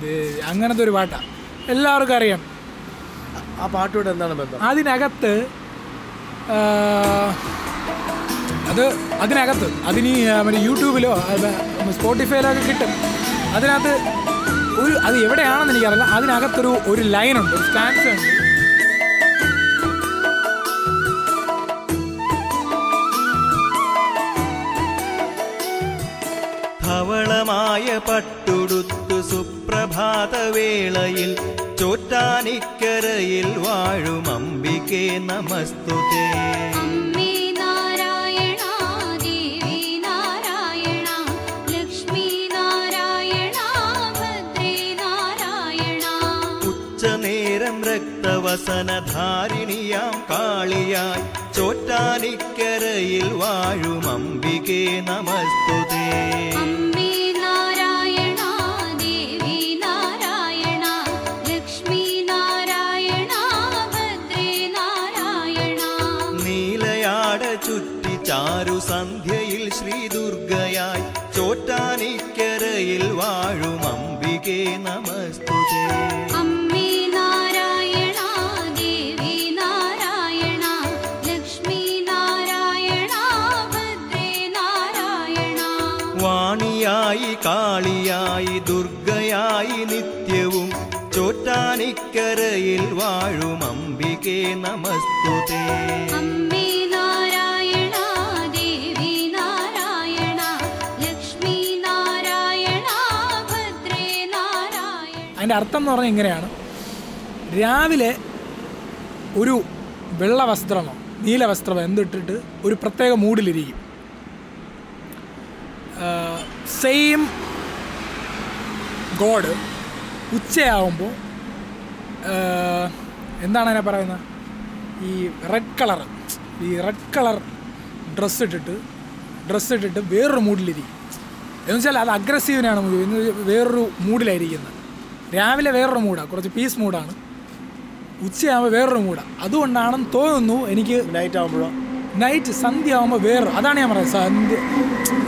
ദേവി അങ്ങനത്തെ ഒരു പാട്ടാണ്, എല്ലാവർക്കും അറിയാം. ആ പാട്ടോട് എന്താണ് ബന്ധം? അതിനകത്ത് അത് അതിനകത്ത് അതിന് മറ്റേ യൂട്യൂബിലോ സ്പോട്ടിഫൈയിലോ ഒക്കെ കിട്ടും. അതിനകത്ത് ഒരു അത് എവിടെയാണെന്ന് എനിക്കറിയില്ല, അതിനകത്തൊരു ഒരു ലൈനുണ്ട്, ഒരു സ്റ്റാൻസ് ഉണ്ട്. ധവളമായ പട്ടുടുത്തു സുപ്രഭാതവേളയിൽ ചോറ്റാനിക്കരയിൽ വാഴും അംബികേ നമസ്തുതേ. വസനധാരിണിയാം കാളിയായി ചോറ്റാനിക്കരയിൽ വാഴും അംബികേ നമസ്തുതേ. അമ്മേ നാരായണ ദേവി നാരായണ ലക്ഷ്മി നാരായണ ഭദ്രേ നാരായണ. നീലയാട ചുറ്റി ചാരു സന്ധ്യയിൽ ശ്രീ ദുർഗയായി ചോറ്റാനിക്കരയിൽ വാഴും അംബികേ നമസ്തുതേ. ായി കാളിയായി ദുർഗയായി നിത്യവും ചോറ്റാനിക്കരയിൽ വാഴും അംബികേ നമസ്തുതേ. അമ്മേ നാരായണ ദേവി നാരായണ ലക്ഷ്മി നാരായണ ഭദ്രേ നാരായണ. അതിൻ്റെ അർത്ഥം എന്ന് പറഞ്ഞാൽ ഇങ്ങനെയാണ്, രാവിലെ ഒരു വെള്ള വസ്ത്രമോ നീല വസ്ത്രമോ എന്തിട്ടിട്ട് ഒരു പ്രത്യേക മൂഡിലിരിക്കും. സെയിം ഗോഡ് ഉച്ചയാവുമ്പോൾ എന്താണ് അതിനെ പറയുന്നത്, ഈ റെഡ് കളർ ഈ റെഡ് കളർ ഡ്രസ്സ് ഇട്ടിട്ട് ഡ്രസ്സ് ഇട്ടിട്ട് വേറൊരു മൂഡിലിരിക്കും. എന്ന് വെച്ചാൽ അത് അഗ്രസീവിനാണ് മൂവി, എന്ന് വെച്ചാൽ വേറൊരു മൂഡിലായിരിക്കുന്നത്. രാവിലെ വേറൊരു മൂഡാണ്, കുറച്ച് പീസ് മൂഡാണ്. ഉച്ചയാകുമ്പോൾ വേറൊരു മൂഡാണ്. അതുകൊണ്ടാണെന്ന് തോന്നുന്നു എനിക്ക്. നൈറ്റ് ആകുമ്പോഴോ നൈറ്റ് സന്ധ്യ ആകുമ്പോൾ വേറൊരു, അതാണ് ഞാൻ പറയുന്നത്. സന്ധ്യ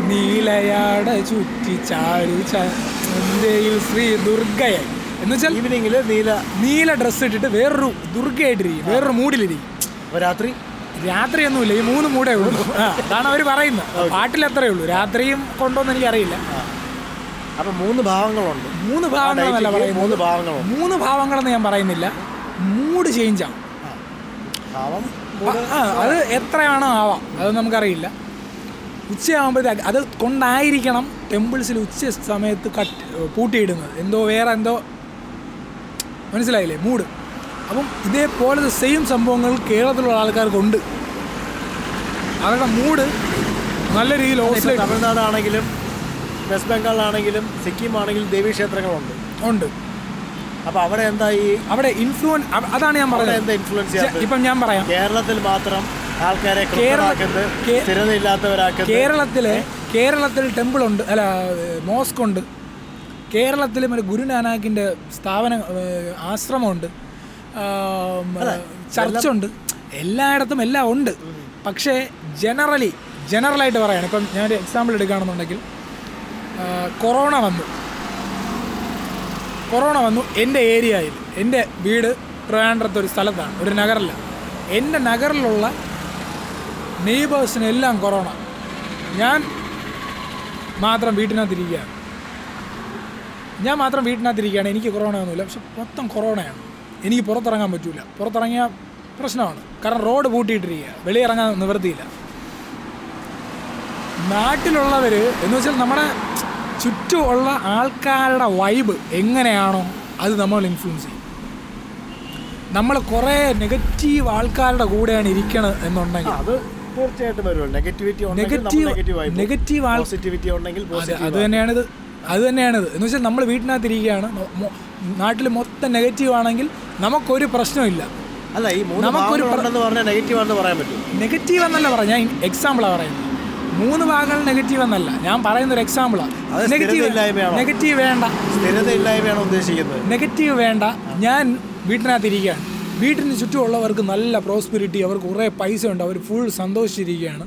നീലയാട ചുറ്റി ചാരു ചന്ധ്യയിൽ ശ്രീ ദുർഗയായി എന്ന് വെച്ചാൽ ഈവനിങ്ങിൽ നീല നീല ഡ്രസ്സ് ഇട്ടിട്ട് വേറൊരു ദുർഗയായിട്ടിരിക്കും, വേറൊരു മൂഡിലിരിക്കും. രാത്രി രാത്രിയൊന്നുമില്ല, ഈ മൂന്ന് മൂടേ ഉള്ളൂ. അതാണ് അവർ പറയുന്നത്, പാട്ടിലെത്രയേ ഉള്ളൂ. രാത്രിയും കൊണ്ടോന്ന് എനിക്കറിയില്ല. അപ്പം മൂന്ന് ഭാവങ്ങളുണ്ട്. മൂന്ന് ഭാവങ്ങളെന്നല്ല പറയുന്നത്, മൂന്ന് ഭാവങ്ങളുണ്ട്. മൂന്ന് ഭാവങ്ങളെന്ന് ഞാൻ പറയുന്നില്ല, മൂഡ് ചേഞ്ചാണ്. അത് എത്രയാണോ ആവാം, അത് നമുക്കറിയില്ല. ഉച്ചയാകുമ്പോഴത്തേക്ക് അത് കൊണ്ടായിരിക്കണം ടെമ്പിൾസിൽ ഉച്ച സമയത്ത് കട്ട് പൂട്ടിയിടുന്നത്, എന്തോ വേറെ എന്തോ, മനസ്സിലായില്ലേ മൂഡ്. അപ്പം ഇതേപോലത്തെ സെയിം സംഭവങ്ങൾ കേരളത്തിലുള്ള ആൾക്കാർക്കുണ്ട്. അവരുടെ മൂഡ് നല്ല രീതിയിൽ ഓസിലേറ്റ്. തമിഴ്നാടാണെങ്കിലും വെസ്റ്റ് ബംഗാളിലാണെങ്കിലും സിക്കിം ആണെങ്കിലും ദേവീക്ഷേത്രങ്ങളുണ്ട് ഉണ്ട്. അപ്പോൾ അവിടെ എന്താ ഈ അവിടെ ഇൻഫ്ലുവൻസ്, അതാണ് ഞാൻ പറഞ്ഞത്. എന്താ ഇൻഫ്ലുവൻസ്? ഇപ്പം ഞാൻ പറയാം, കേരളത്തിൽ മാത്രം ആൾക്കാരെ സ്ഥിരതയില്ലാത്തവരാക്കുന്നത്. കേരളത്തിലെ കേരളത്തിൽ ടെമ്പിളുണ്ട്, അല്ല മോസ്കുണ്ട്. കേരളത്തിൽ ഒരു ഗുരുനാനാക്കിൻ്റെ സ്ഥാപനം ആശ്രമമുണ്ട്, ചർച്ചുണ്ട്, എല്ലായിടത്തും എല്ലാം ഉണ്ട്. പക്ഷേ ജനറലി ജനറലായിട്ട് പറയുകയാണ്, ഇപ്പം ഞാനൊരു എക്സാമ്പിൾ എടുക്കുകയാണെന്നുണ്ടെങ്കിൽ, കൊറോണ വന്നു കൊറോണ വന്നു എൻ്റെ ഏരിയയിൽ. എൻ്റെ വീട് ട്രിവാൻഡ്രത്ത് ഒരു സ്ഥലത്താണ്, ഒരു നഗറിലാണ്. എൻ്റെ നഗറിലുള്ള നെയ്ബേഴ്സിനെല്ലാം കൊറോണ. ഞാൻ മാത്രം വീട്ടിനകത്തിരിക്കുകയാണ് ഞാൻ മാത്രം വീട്ടിനകത്തിരിക്കുകയാണ് എനിക്ക് കൊറോണ ഒന്നുമില്ല, പക്ഷെ മൊത്തം കൊറോണയാണ്. എനിക്ക് പുറത്തിറങ്ങാൻ പറ്റില്ല, പുറത്തിറങ്ങിയ പ്രശ്നമാണ്, കാരണം റോഡ് പൂട്ടിയിട്ടിരിക്കുക, വെളിയിറങ്ങാൻ നിവൃത്തിയില്ല. നാട്ടിലുള്ളവർ എന്ന് വെച്ചാൽ നമ്മുടെ ചുറ്റുമുള്ള ആൾക്കാരുടെ വൈബ് എങ്ങനെയാണോ അത് നമ്മൾ ഇൻഫ്ലുവൻസ് ചെയ്യും. നമ്മൾ കുറേ നെഗറ്റീവ് ആൾക്കാരുടെ കൂടെയാണ് ഇരിക്കണത് എന്നുണ്ടെങ്കിൽ അത് തീർച്ചയായിട്ടും വരുമല്ലോ. നെഗറ്റിവിറ്റി നെഗറ്റീവ് നെഗറ്റീവ് പോസിറ്റിവിറ്റി ഉണ്ടെങ്കിൽ അത് തന്നെയാണിത് അത് തന്നെയാണിത് എന്ന് വെച്ചാൽ നമ്മൾ വീട്ടിനകത്തിരിക്കുകയാണ്. നാട്ടിൽ മൊത്തം നെഗറ്റീവ് ആണെങ്കിൽ നമുക്കൊരു പ്രശ്നമില്ല. അല്ല, ഈ നമുക്കൊരു നെഗറ്റീവ് ആണെന്ന് പറയാൻ പറ്റും. നെഗറ്റീവ് എന്നല്ല പറഞ്ഞാൽ, ഞാൻ എക്സാമ്പിളാണ് പറയുന്നത്. മൂന്ന് ഭാഗങ്ങൾ നെഗറ്റീവ് എന്നല്ല ഞാൻ പറയുന്നൊരു എക്സാമ്പിളാണ്. നെഗറ്റീവ് നെഗറ്റീവ് വേണ്ട, സ്ഥിരതയില്ലായ്മയാണ് ഉദ്ദേശിക്കുന്നത്. നെഗറ്റീവ് വേണ്ട, ഞാൻ വീട്ടിനകത്തിരിക്കുകയാണ്. വീട്ടിന് ചുറ്റുമുള്ളവർക്ക് നല്ല പ്രോസ്പെരിറ്റി, അവർ കുറേ പൈസ ഉണ്ട്, അവർ ഫുൾ സന്തോഷിച്ചിരിക്കുകയാണ്.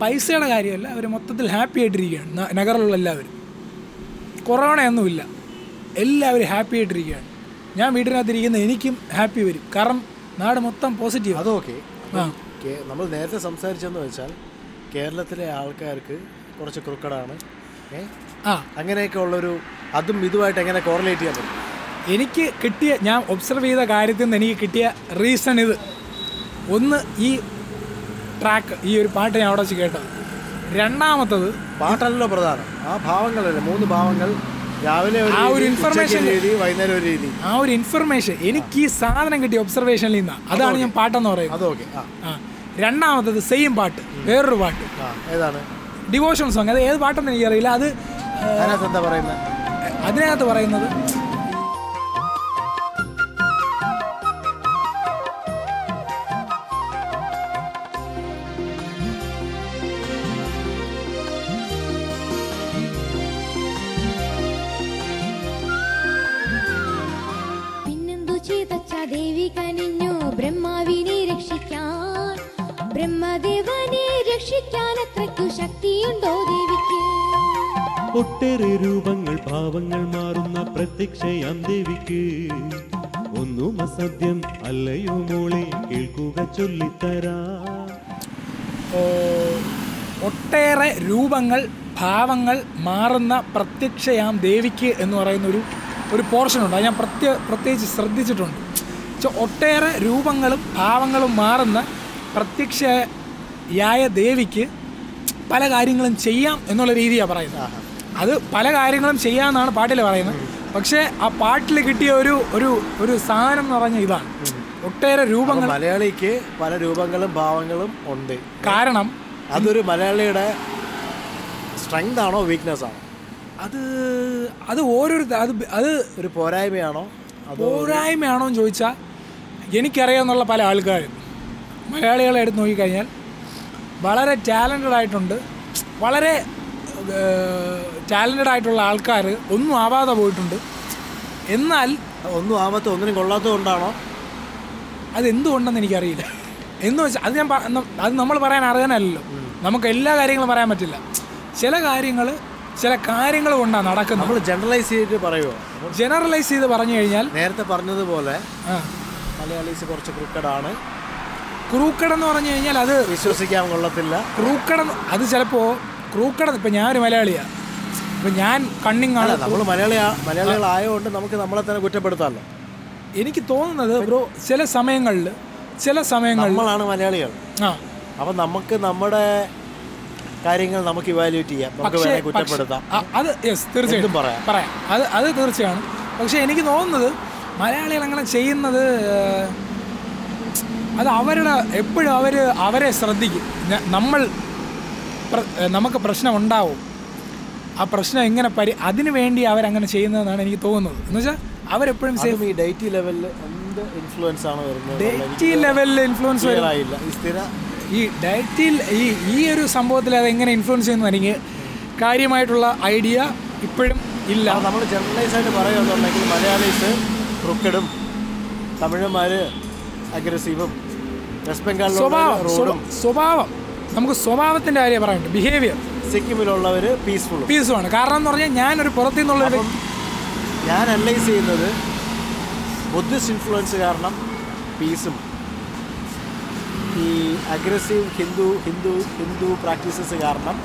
പൈസയുടെ കാര്യമല്ല, അവർ മൊത്തത്തിൽ ഹാപ്പി ആയിട്ടിരിക്കുകയാണ്. നഗരമുള്ള എല്ലാവരും കൊറോണയൊന്നുമില്ല, എല്ലാവരും ഹാപ്പി ആയിട്ടിരിക്കുകയാണ്. ഞാൻ വീട്ടിനകത്തിരിക്കുന്ന എനിക്കും ഹാപ്പി വരും, കാരണം നാട് മൊത്തം പോസിറ്റീവ്. അതൊക്കെ ആ നമ്മൾ നേരത്തെ സംസാരിച്ചെന്ന് വെച്ചാൽ കേരളത്തിലെ ആൾക്കാർക്ക് കുറച്ച് ക്രിക്കറ്റാണ് ആ അങ്ങനെയൊക്കെ ഉള്ളൊരു അതും ഇതുമായിട്ട് എങ്ങനെ കോറിലേറ്റ് ചെയ്യാൻ പറ്റും? എനിക്ക് കിട്ടിയ, ഞാൻ ഒബ്സർവ് ചെയ്ത കാര്യത്തിൽ നിന്ന് എനിക്ക് കിട്ടിയ റീസൺ ഇത്. ഒന്ന് ഈ ട്രാക്ക്, ഈ ഒരു പാട്ട് ഞാൻ അവിടെ വെച്ച് കേട്ടത്. രണ്ടാമത്തത് പാട്ടല്ലോ പ്രധാനം, ആ ഭാവങ്ങളല്ലേ, മൂന്ന് ഭാവങ്ങൾ, രാവിലെ ആ ഒരു ഇൻഫർമേഷൻ, വൈകുന്നേരം ഒരു രീതി, ആ ഒരു ഇൻഫർമേഷൻ എനിക്ക് ഈ സാധനം കിട്ടിയ ഒബ്സർവേഷനിൽ നിന്നാണ്. അതാണ് ഞാൻ പാട്ടെന്ന് പറയുന്നത്. അത് ഓക്കെ. ആ രണ്ടാമത്തത് സെയിം പാട്ട്, വേറൊരു പാട്ട്, ഏതാണ് ഡിവോഷൻ സോങ്. അത് ഏത് പാട്ടെന്ന് എനിക്കറിയില്ല. അത് എന്താ പറയുന്നത്? അതിനകത്ത് പറയുന്നത് ഒട്ടേറെ രൂപങ്ങൾ ഭാവങ്ങൾ മാറുന്ന പ്രത്യക്ഷയാം ദേവിക്ക്. ഒന്നും അസദ്യം അല്ലയോ മോളെ, കേൾക്കുക ചൊല്ലിത്തരാ. ഒട്ടേറെ രൂപങ്ങൾ ഭാവങ്ങൾ മാറുന്ന പ്രത്യക്ഷയാം ദേവിക്ക് എന്ന് പറയുന്നൊരു ഒരു പോർഷനുണ്ട്. അത് ഞാൻ പ്രത്യേക പ്രത്യേകിച്ച് ശ്രദ്ധിച്ചിട്ടുണ്ട്. പക്ഷേ ഒട്ടേറെ രൂപങ്ങളും ഭാവങ്ങളും മാറുന്ന പ്രത്യക്ഷയായ ദേവിക്ക് പല കാര്യങ്ങളും ചെയ്യാം എന്നുള്ള രീതിയാണ് പറയുന്നത്. അത് പല കാര്യങ്ങളും ചെയ്യാമെന്നാണ് പാട്ടിൽ പറയുന്നത്. പക്ഷേ ആ പാട്ടിൽ കിട്ടിയ ഒരു ഒരു ഒരു സാധനം എന്ന് പറഞ്ഞാൽ ഇതാണ്, ഒട്ടേറെ രൂപങ്ങൾ. മലയാളിക്ക് പല രൂപങ്ങളും ഭാവങ്ങളും ഉണ്ട്. കാരണം അതൊരു മലയാളിയുടെ സ്ട്രെങ്ത് ആണോ വീക്ക്നെസ് ആണോ? അത് അത് ഓരോരു അത് അത് ഒരു പോരായ്മയാണോ? പോരായ്മയാണോ എന്ന് ചോദിച്ചാൽ എനിക്കറിയാമെന്നുള്ള പല ആൾക്കാരും മലയാളികളെ എടുത്ത് നോക്കിക്കഴിഞ്ഞാൽ വളരെ ടാലൻറ്റഡ് ആയിട്ടുണ്ട്. വളരെ ടാലൻറ്റഡ് ആയിട്ടുള്ള ആൾക്കാർ ഒന്നും ആവാതെ പോയിട്ടുണ്ട്. എന്നാൽ ഒന്നും ആവാത്ത, ഒന്നിനും കൊള്ളാത്തത് കൊണ്ടാണോ? അതെന്തുകൊണ്ടെന്ന് എനിക്കറിയില്ല. എന്ന് വെച്ചാൽ അത് ഞാൻ അത് നമ്മൾ പറയാൻ അറിയാനല്ലോ, നമുക്ക് എല്ലാ കാര്യങ്ങളും പറയാൻ പറ്റില്ല. ചില കാര്യങ്ങൾ ചില കാര്യങ്ങൾ കൊണ്ടാണ് നടക്കുന്നത്. നമ്മൾ ജനറലൈസ് ചെയ്ത് പറയുമോ? ജനറലൈസ് ചെയ്ത് പറഞ്ഞു കഴിഞ്ഞാൽ നേരത്തെ പറഞ്ഞതുപോലെ മലയാളീസ് കുറച്ച് ക്രിക്കറ്റാണ്. ക്രൂക്കടെന്ന് പറഞ്ഞു കഴിഞ്ഞാൽ അത് വിശ്വസിക്കാൻ കൊള്ളത്തില്ല. ക്രൂക്കടെന്ന് അത് ചിലപ്പോൾ ക്രൂക്കട. ഇപ്പം ഞാനൊരു മലയാളിയാണ്, ഇപ്പം ഞാൻ കണ്ണിങ്ങാണ്. നമ്മൾ മലയാളി മലയാളികളായതുകൊണ്ട് നമുക്ക് നമ്മളെ തന്നെ കുറ്റപ്പെടുത്താമല്ലോ. എനിക്ക് തോന്നുന്നത് ബ്രോ, ചില സമയങ്ങളിൽ ചില സമയങ്ങളിൽ നമ്മളാണ് മലയാളികൾ. ആ അപ്പം നമുക്ക് നമ്മുടെ കാര്യങ്ങൾ നമുക്ക് ഇവാലുവേറ്റ് ചെയ്യാം, നമുക്ക് കുറ്റപ്പെടുത്താം. അത് യെസ്, തീർച്ചയായിട്ടും പറയാം പറയാം അത് അത് തീർച്ചയാണ്. പക്ഷേ എനിക്ക് തോന്നുന്നത് മലയാളികൾ അങ്ങനെ ചെയ്യുന്നത് അത് അവരുടെ എപ്പോഴും അവർ അവരെ ശ്രദ്ധിക്കും. നമ്മൾ നമുക്ക് പ്രശ്നം ഉണ്ടാവും, ആ പ്രശ്നം എങ്ങനെ പരി അതിനു വേണ്ടി അവരങ്ങനെ ചെയ്യുന്നതെന്നാണ് എനിക്ക് തോന്നുന്നത്. എന്ന് വെച്ചാൽ അവരെപ്പോഴും സേഫ്. ഈ ഡേറ്റി ലെവലിൽ എന്ത് ഇൻഫ്ലുവൻസ് ആണ് വരുന്നത്? ഡേറ്റി ലെവലിൽ ഇൻഫ്ലുവൻസ് വരാനില്ല ഈ സ്ഥിര ഈ ഡേറ്റിൽ ഈ ഈ ഒരു സംഭവത്തിൽ അത് എങ്ങനെ ഇൻഫ്ലുവൻസ് ചെയ്യുന്നത് എനിക്ക് കാര്യമായിട്ടുള്ള ഐഡിയ ഇപ്പോഴും ഇല്ല. നമ്മൾ ജനറലൈസ് ആയിട്ട് പറയുകയാണെന്നുണ്ടെങ്കിൽ മലയാളീസ് ക്രിക്കറ്റും തമിഴന്മാർ അഗ്രസീവും വെസ്റ്റ് ബംഗാളിലും സ്വഭാവം നമുക്ക് സ്വഭാവത്തിൻ്റെ കാര്യം പറയാനുണ്ട്. ബിഹേവിയർ സിക്കിമിലുള്ളവർ പീസ്ഫുൾ പീസ്ഫുള്ളാണ്. കാരണം എന്ന് പറഞ്ഞാൽ ഞാനൊരു പുറത്തു നിന്നുള്ളൊരു ഞാൻ അനലൈസ് ചെയ്യുന്നത് ബുദ്ധിസ്റ്റ് ഇൻഫ്ലുവൻസ് കാരണം പീസും ഈ അഗ്രസീവ് ഹിന്ദു ഹിന്ദു ഹിന്ദു പ്രാക്ടീസസ് കാരണം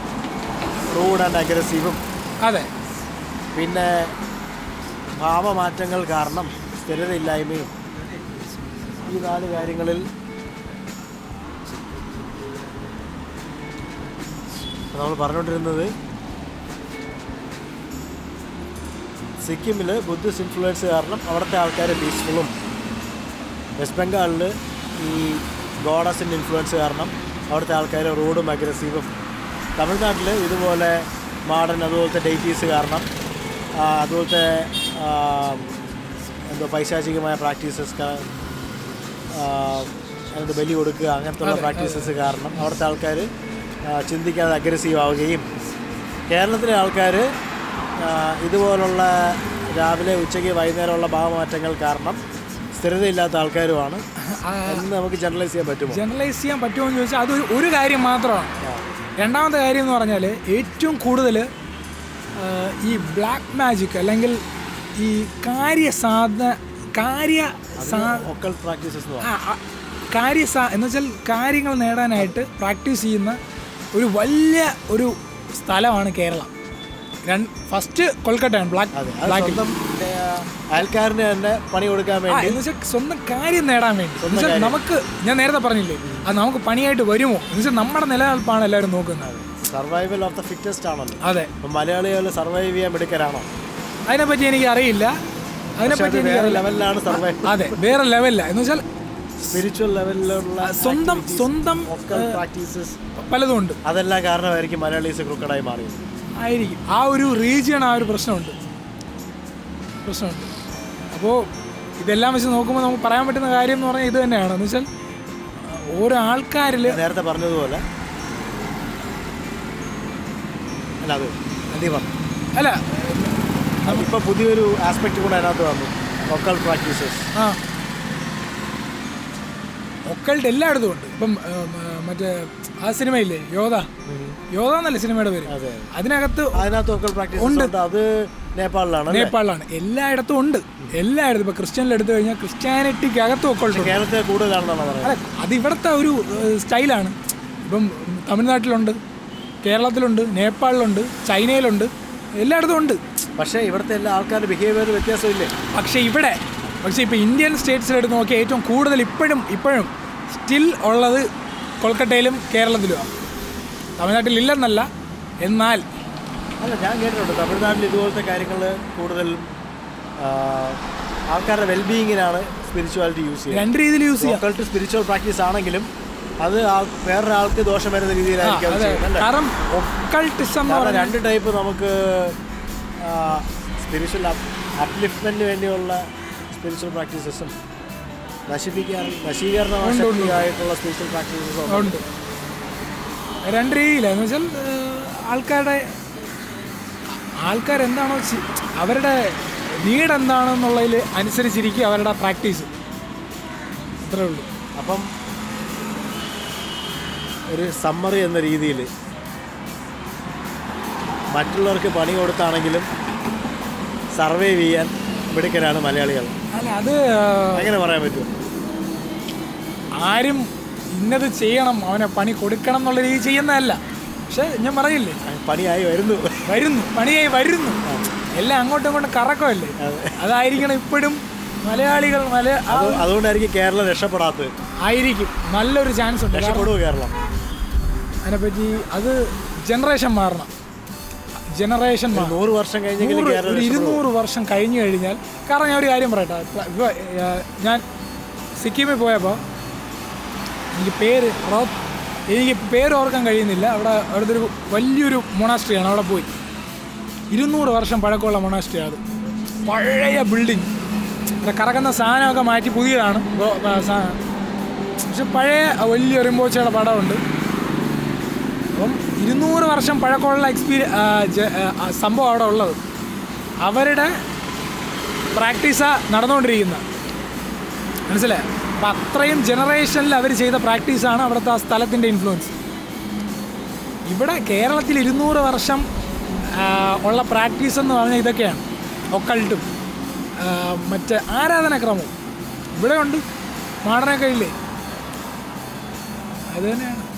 റൂഡ് ആൻഡ് അഗ്രസീവും, അതെ, പിന്നെ ഭാവമാറ്റങ്ങൾ കാരണം സ്ഥിരതയില്ലായ്മയും, ഈ നാല് കാര്യങ്ങളിൽ നമ്മൾ പറഞ്ഞുകൊണ്ടിരുന്നത് സിക്കിമിൽ ബുദ്ധിസ്റ്റ് ഇൻഫ്ലുവൻസ് കാരണം അവിടുത്തെ ആൾക്കാർ പീസ്ഫുള്ളും വെസ്റ്റ് ബംഗാളിൽ ഈ ഗോഡസിൻ്റെ ഇൻഫ്ലുവൻസ് കാരണം അവിടുത്തെ ആൾക്കാർ റൂഡും അഗ്രസീവും, തമിഴ്നാട്ടിൽ ഇതുപോലെ മാഡൻ അതുപോലത്തെ ഡേറ്റീസ് കാരണം അതുപോലത്തെ എന്തോ പൈശാചികമായ പ്രാക്ടീസസ് അതിൻ്റെ ബലി കൊടുക്കുക അങ്ങനത്തുള്ള പ്രാക്ടീസസ് കാരണം അവിടുത്തെ ആൾക്കാർ ചിന്തിക്കാതെ അഗ്രസീവ് ആവുകയും, കേരളത്തിലെ ആൾക്കാർ ഇതുപോലുള്ള രാവിലെ ഉച്ചയ്ക്ക് വൈകുന്നേരമുള്ള ഭാവമാറ്റങ്ങൾ കാരണം സ്ഥിരതയില്ലാത്ത ആൾക്കാരുമാണ് എന്ന് നമുക്ക് ജനറലൈസ് ചെയ്യാൻ പറ്റുമോ? ജനറലൈസ് ചെയ്യാൻ പറ്റുമോ എന്ന് ചോദിച്ചാൽ അത് ഒരു കാര്യം മാത്രമാണ്. രണ്ടാമത്തെ കാര്യം എന്ന് പറഞ്ഞാൽ ഏറ്റവും കൂടുതൽ ഈ ബ്ലാക്ക് മാജിക് അല്ലെങ്കിൽ ഈ കാര്യസാധന കാര്യ കാര്യസാ എന്ന് വെച്ചാൽ കാര്യങ്ങൾ നേടാനായിട്ട് പ്രാക്ടീസ് ചെയ്യുന്ന ഒരു വലിയ ഒരു സ്ഥലമാണ് കേരളം. രണ്ട് ഫസ്റ്റ് കൊൽക്കട്ടയാണ് ബ്ലാക്ക് ആൾക്കാരന് തന്നെ പണി കൊടുക്കാൻ വേണ്ടി എന്ന് വെച്ചാൽ സ്വന്തം കാര്യം നേടാൻ വേണ്ടി. നമുക്ക് ഞാൻ നേരത്തെ പറഞ്ഞില്ലേ അത് നമുക്ക് പണിയായിട്ട് വരുമോ എന്ന് വെച്ചാൽ നമ്മുടെ നിലനിൽപ്പാണ് എല്ലാവരും നോക്കുന്നത്. സർവൈവൽ ഓഫ് ദ ഫിറ്റസ്റ്റ് ആണല്ലോ. അതെ, മലയാളികൾ സർവൈവ് ചെയ്യാൻ എടുക്കലാണോ? അതിനെപ്പറ്റി എനിക്ക് അറിയില്ല. അതിനെപ്പറ്റി എനിക്ക് അതെ വേറെ ലെവലില്ല എന്ന് വെച്ചാൽ സ്പിരിച്വൽ ലെവലിലുള്ള സ്വന്തം സ്വന്തം പ്രാക്ടീസസ് പലതും ഉണ്ട്. അതെല്ലാം കാരണമായിരിക്കും മലയാളീസ് ക്രിക്കറ്റായി മാറിയത് ആയിരിക്കും. ആ ഒരു റീജിയൺ ആ ഒരു പ്രശ്നമുണ്ട് പ്രശ്നമുണ്ട് അപ്പോൾ ഇതെല്ലാം വെച്ച് നോക്കുമ്പോൾ നമുക്ക് പറയാൻ പറ്റുന്ന കാര്യം എന്ന് പറഞ്ഞാൽ ഇത് തന്നെയാണ്. എന്ന് വെച്ചാൽ ഓരോ ആൾക്കാരിൽ നേരത്തെ പറഞ്ഞതുപോലെ അല്ല അത് അല്ല ഇപ്പോൾ പുതിയൊരു ആസ്പെക്റ്റ് കൂടെ അതിനകത്ത് വന്നു. വോക്കൽ പ്രാക്ടീസസ് ആ ഒക്കൾട്ട് എല്ലായിടത്തും ഉണ്ട്. ഇപ്പം മറ്റേ ആ സിനിമയില്ലേ യോധ യോധ എന്നല്ല സിനിമയുടെ പേര്, അതിനകത്ത് അതിനകത്ത് ഉണ്ട്. അത് നേപ്പാളിലാണ് നേപ്പാളിലാണ് എല്ലായിടത്തും ഉണ്ട്. എല്ലായിടത്തും ഇപ്പം ക്രിസ്ത്യനിൽ എടുത്തു കഴിഞ്ഞാൽ ക്രിസ്ത്യാനിറ്റിക്കകത്തും ഒക്കൾട്ട് കേരളത്തിൽ കൂടുതലാണെന്നാണ്. അല്ല, അത് ഇവിടുത്തെ ഒരു സ്റ്റൈലാണ്. ഇപ്പം തമിഴ്നാട്ടിലുണ്ട്, കേരളത്തിലുണ്ട്, നേപ്പാളിലുണ്ട്, ചൈനയിലുണ്ട്, എല്ലായിടത്തും ഉണ്ട്. പക്ഷേ ഇവിടുത്തെ എല്ലാ ആൾക്കാരുടെ ബിഹേവിയർ വ്യത്യാസമില്ലേ? പക്ഷേ ഇവിടെ പക്ഷേ ഇപ്പോൾ ഇന്ത്യൻ സ്റ്റേറ്റ്സിലെടുത്ത് നോക്കിയാൽ ഏറ്റവും കൂടുതൽ ഇപ്പോഴും ഇപ്പോഴും സ്റ്റിൽ ഉള്ളത് കൊൽക്കട്ടയിലും കേരളത്തിലുമാണ്. തമിഴ്നാട്ടിലില്ലെന്നല്ല, എന്നാൽ അല്ല ഞാൻ കേട്ടിട്ടുണ്ട് തമിഴ്നാട്ടിൽ ഇതുപോലത്തെ കാര്യങ്ങൾ കൂടുതൽ ആൾക്കാരുടെ വെൽബീയിങ്ങിനാണ് സ്പിരിച്വാലിറ്റി യൂസ് ചെയ്യുന്നത്. രണ്ട് രീതിയിൽ യൂസ് ചെയ്യാം. സ്പിരിച്വൽ പ്രാക്ടീസ് ആണെങ്കിലും അത് വേറൊരാൾക്ക് ദോഷം വരുന്ന രീതിയിലായിരിക്കും. കാരണം ഒക്കൾട്ടിസം രണ്ട് ടൈപ്പ് നമുക്ക് സ്പിരിച്വൽ അപ്ലിഫ്റ്റ്മെൻറ്റിന് വേണ്ടിയുള്ള സ്പിരിച്വൽ പ്രാക്ടീസസും നശിപ്പിക്കാൻ നശീകരണമായിട്ടുള്ള സ്പിരിച്വൽ പ്രാക്ടീസസും ഉണ്ട്. രണ്ട് രീതിയിലെന്ന് വെച്ചാൽ ആൾക്കാരുടെ ആൾക്കാരെന്താണോ അവരുടെ നീഡ് എന്താണെന്നുള്ളതിൽ അനുസരിച്ചിരിക്കും അവരുടെ പ്രാക്ടീസ്. അത്രേ ഉള്ളൂ. അപ്പം ഒരു സമ്മറി എന്ന രീതിയിൽ മറ്റുള്ളവർക്ക് പണി കൊടുത്താണെങ്കിലും സർവൈവ് ചെയ്യാൻ മിടുക്കരാണ് മലയാളികൾ. അല്ല, അത് എങ്ങനെ പറയാൻ പറ്റും? ആരും ഇന്നത് ചെയ്യണം അവനെ പണി കൊടുക്കണം എന്നുള്ള രീതി ചെയ്യുന്നതല്ല. പക്ഷെ ഞാൻ പറയില്ലേ പണിയായി വരുന്നു വരുന്നു പണിയായി വരുന്നു എല്ലാം അങ്ങോട്ടും ഇങ്ങോട്ടും കറക്കമല്ലേ. അതായിരിക്കണം ഇപ്പോഴും മലയാളികൾ മല അതുകൊണ്ടായിരിക്കും കേരളം രക്ഷപ്പെടാത്തത്. ആയിരിക്കും നല്ലൊരു ചാൻസ് ഉണ്ട് രക്ഷപ്പെടുമോ കേരളം? അതിനെപ്പറ്റി അത് ജനറേഷൻ മാറണം. ജനറേഷൻ നൂറ് വർഷം കഴിഞ്ഞെങ്കിൽ ഇരുന്നൂറ് വർഷം കഴിഞ്ഞു കഴിഞ്ഞാൽ കാരണം ഞാൻ ഒരു കാര്യം പറയട്ടെ, ഇപ്പോൾ ഞാൻ സിക്കിമിൽ പോയപ്പോൾ എനിക്ക് പേര് എനിക്ക് പേര് ഓർക്കാൻ കഴിയുന്നില്ല. അവിടെ അവിടുത്തെ ഒരു വലിയൊരു മൊണാസ്ട്രിയാണ്. അവിടെ പോയി ഇരുന്നൂറ് വർഷം പഴക്കമുള്ള മൊണാസ്ട്രിയാണ്. അത് പഴയ ബിൽഡിങ്, കറക്കുന്ന സാധനമൊക്കെ മാറ്റി പുതിയതാണ് സാധനം. പക്ഷെ പഴയ വലിയ റിമ്പോച്ചയുടെ പടമുണ്ട്. അപ്പം ഇരുന്നൂറ് വർഷം പഴക്കമുള്ള എക്സ്പീരിയൻസ് സംഭവം അവിടെ ഉള്ളത്. അവരുടെ പ്രാക്ടീസാണ് നടന്നുകൊണ്ടിരിക്കുന്നത്, മനസ്സിലായി? അപ്പം അത്രയും ജനറേഷനിൽ അവർ ചെയ്ത പ്രാക്ടീസാണ് അവിടുത്തെ ആ സ്ഥലത്തിൻ്റെ ഇൻഫ്ലുവൻസ്. ഇവിടെ കേരളത്തിൽ ഇരുന്നൂറ് വർഷം ഉള്ള പ്രാക്ടീസ് എന്ന് പറഞ്ഞാൽ ഇതൊക്കെയാണ്. ഒക്കൾട്ടും മറ്റേ ആരാധനാക്രമവും ഇവിടെ ഉണ്ട്. മാടനൊക്കെ ഇല്ലേ? അത് തന്നെയാണ്.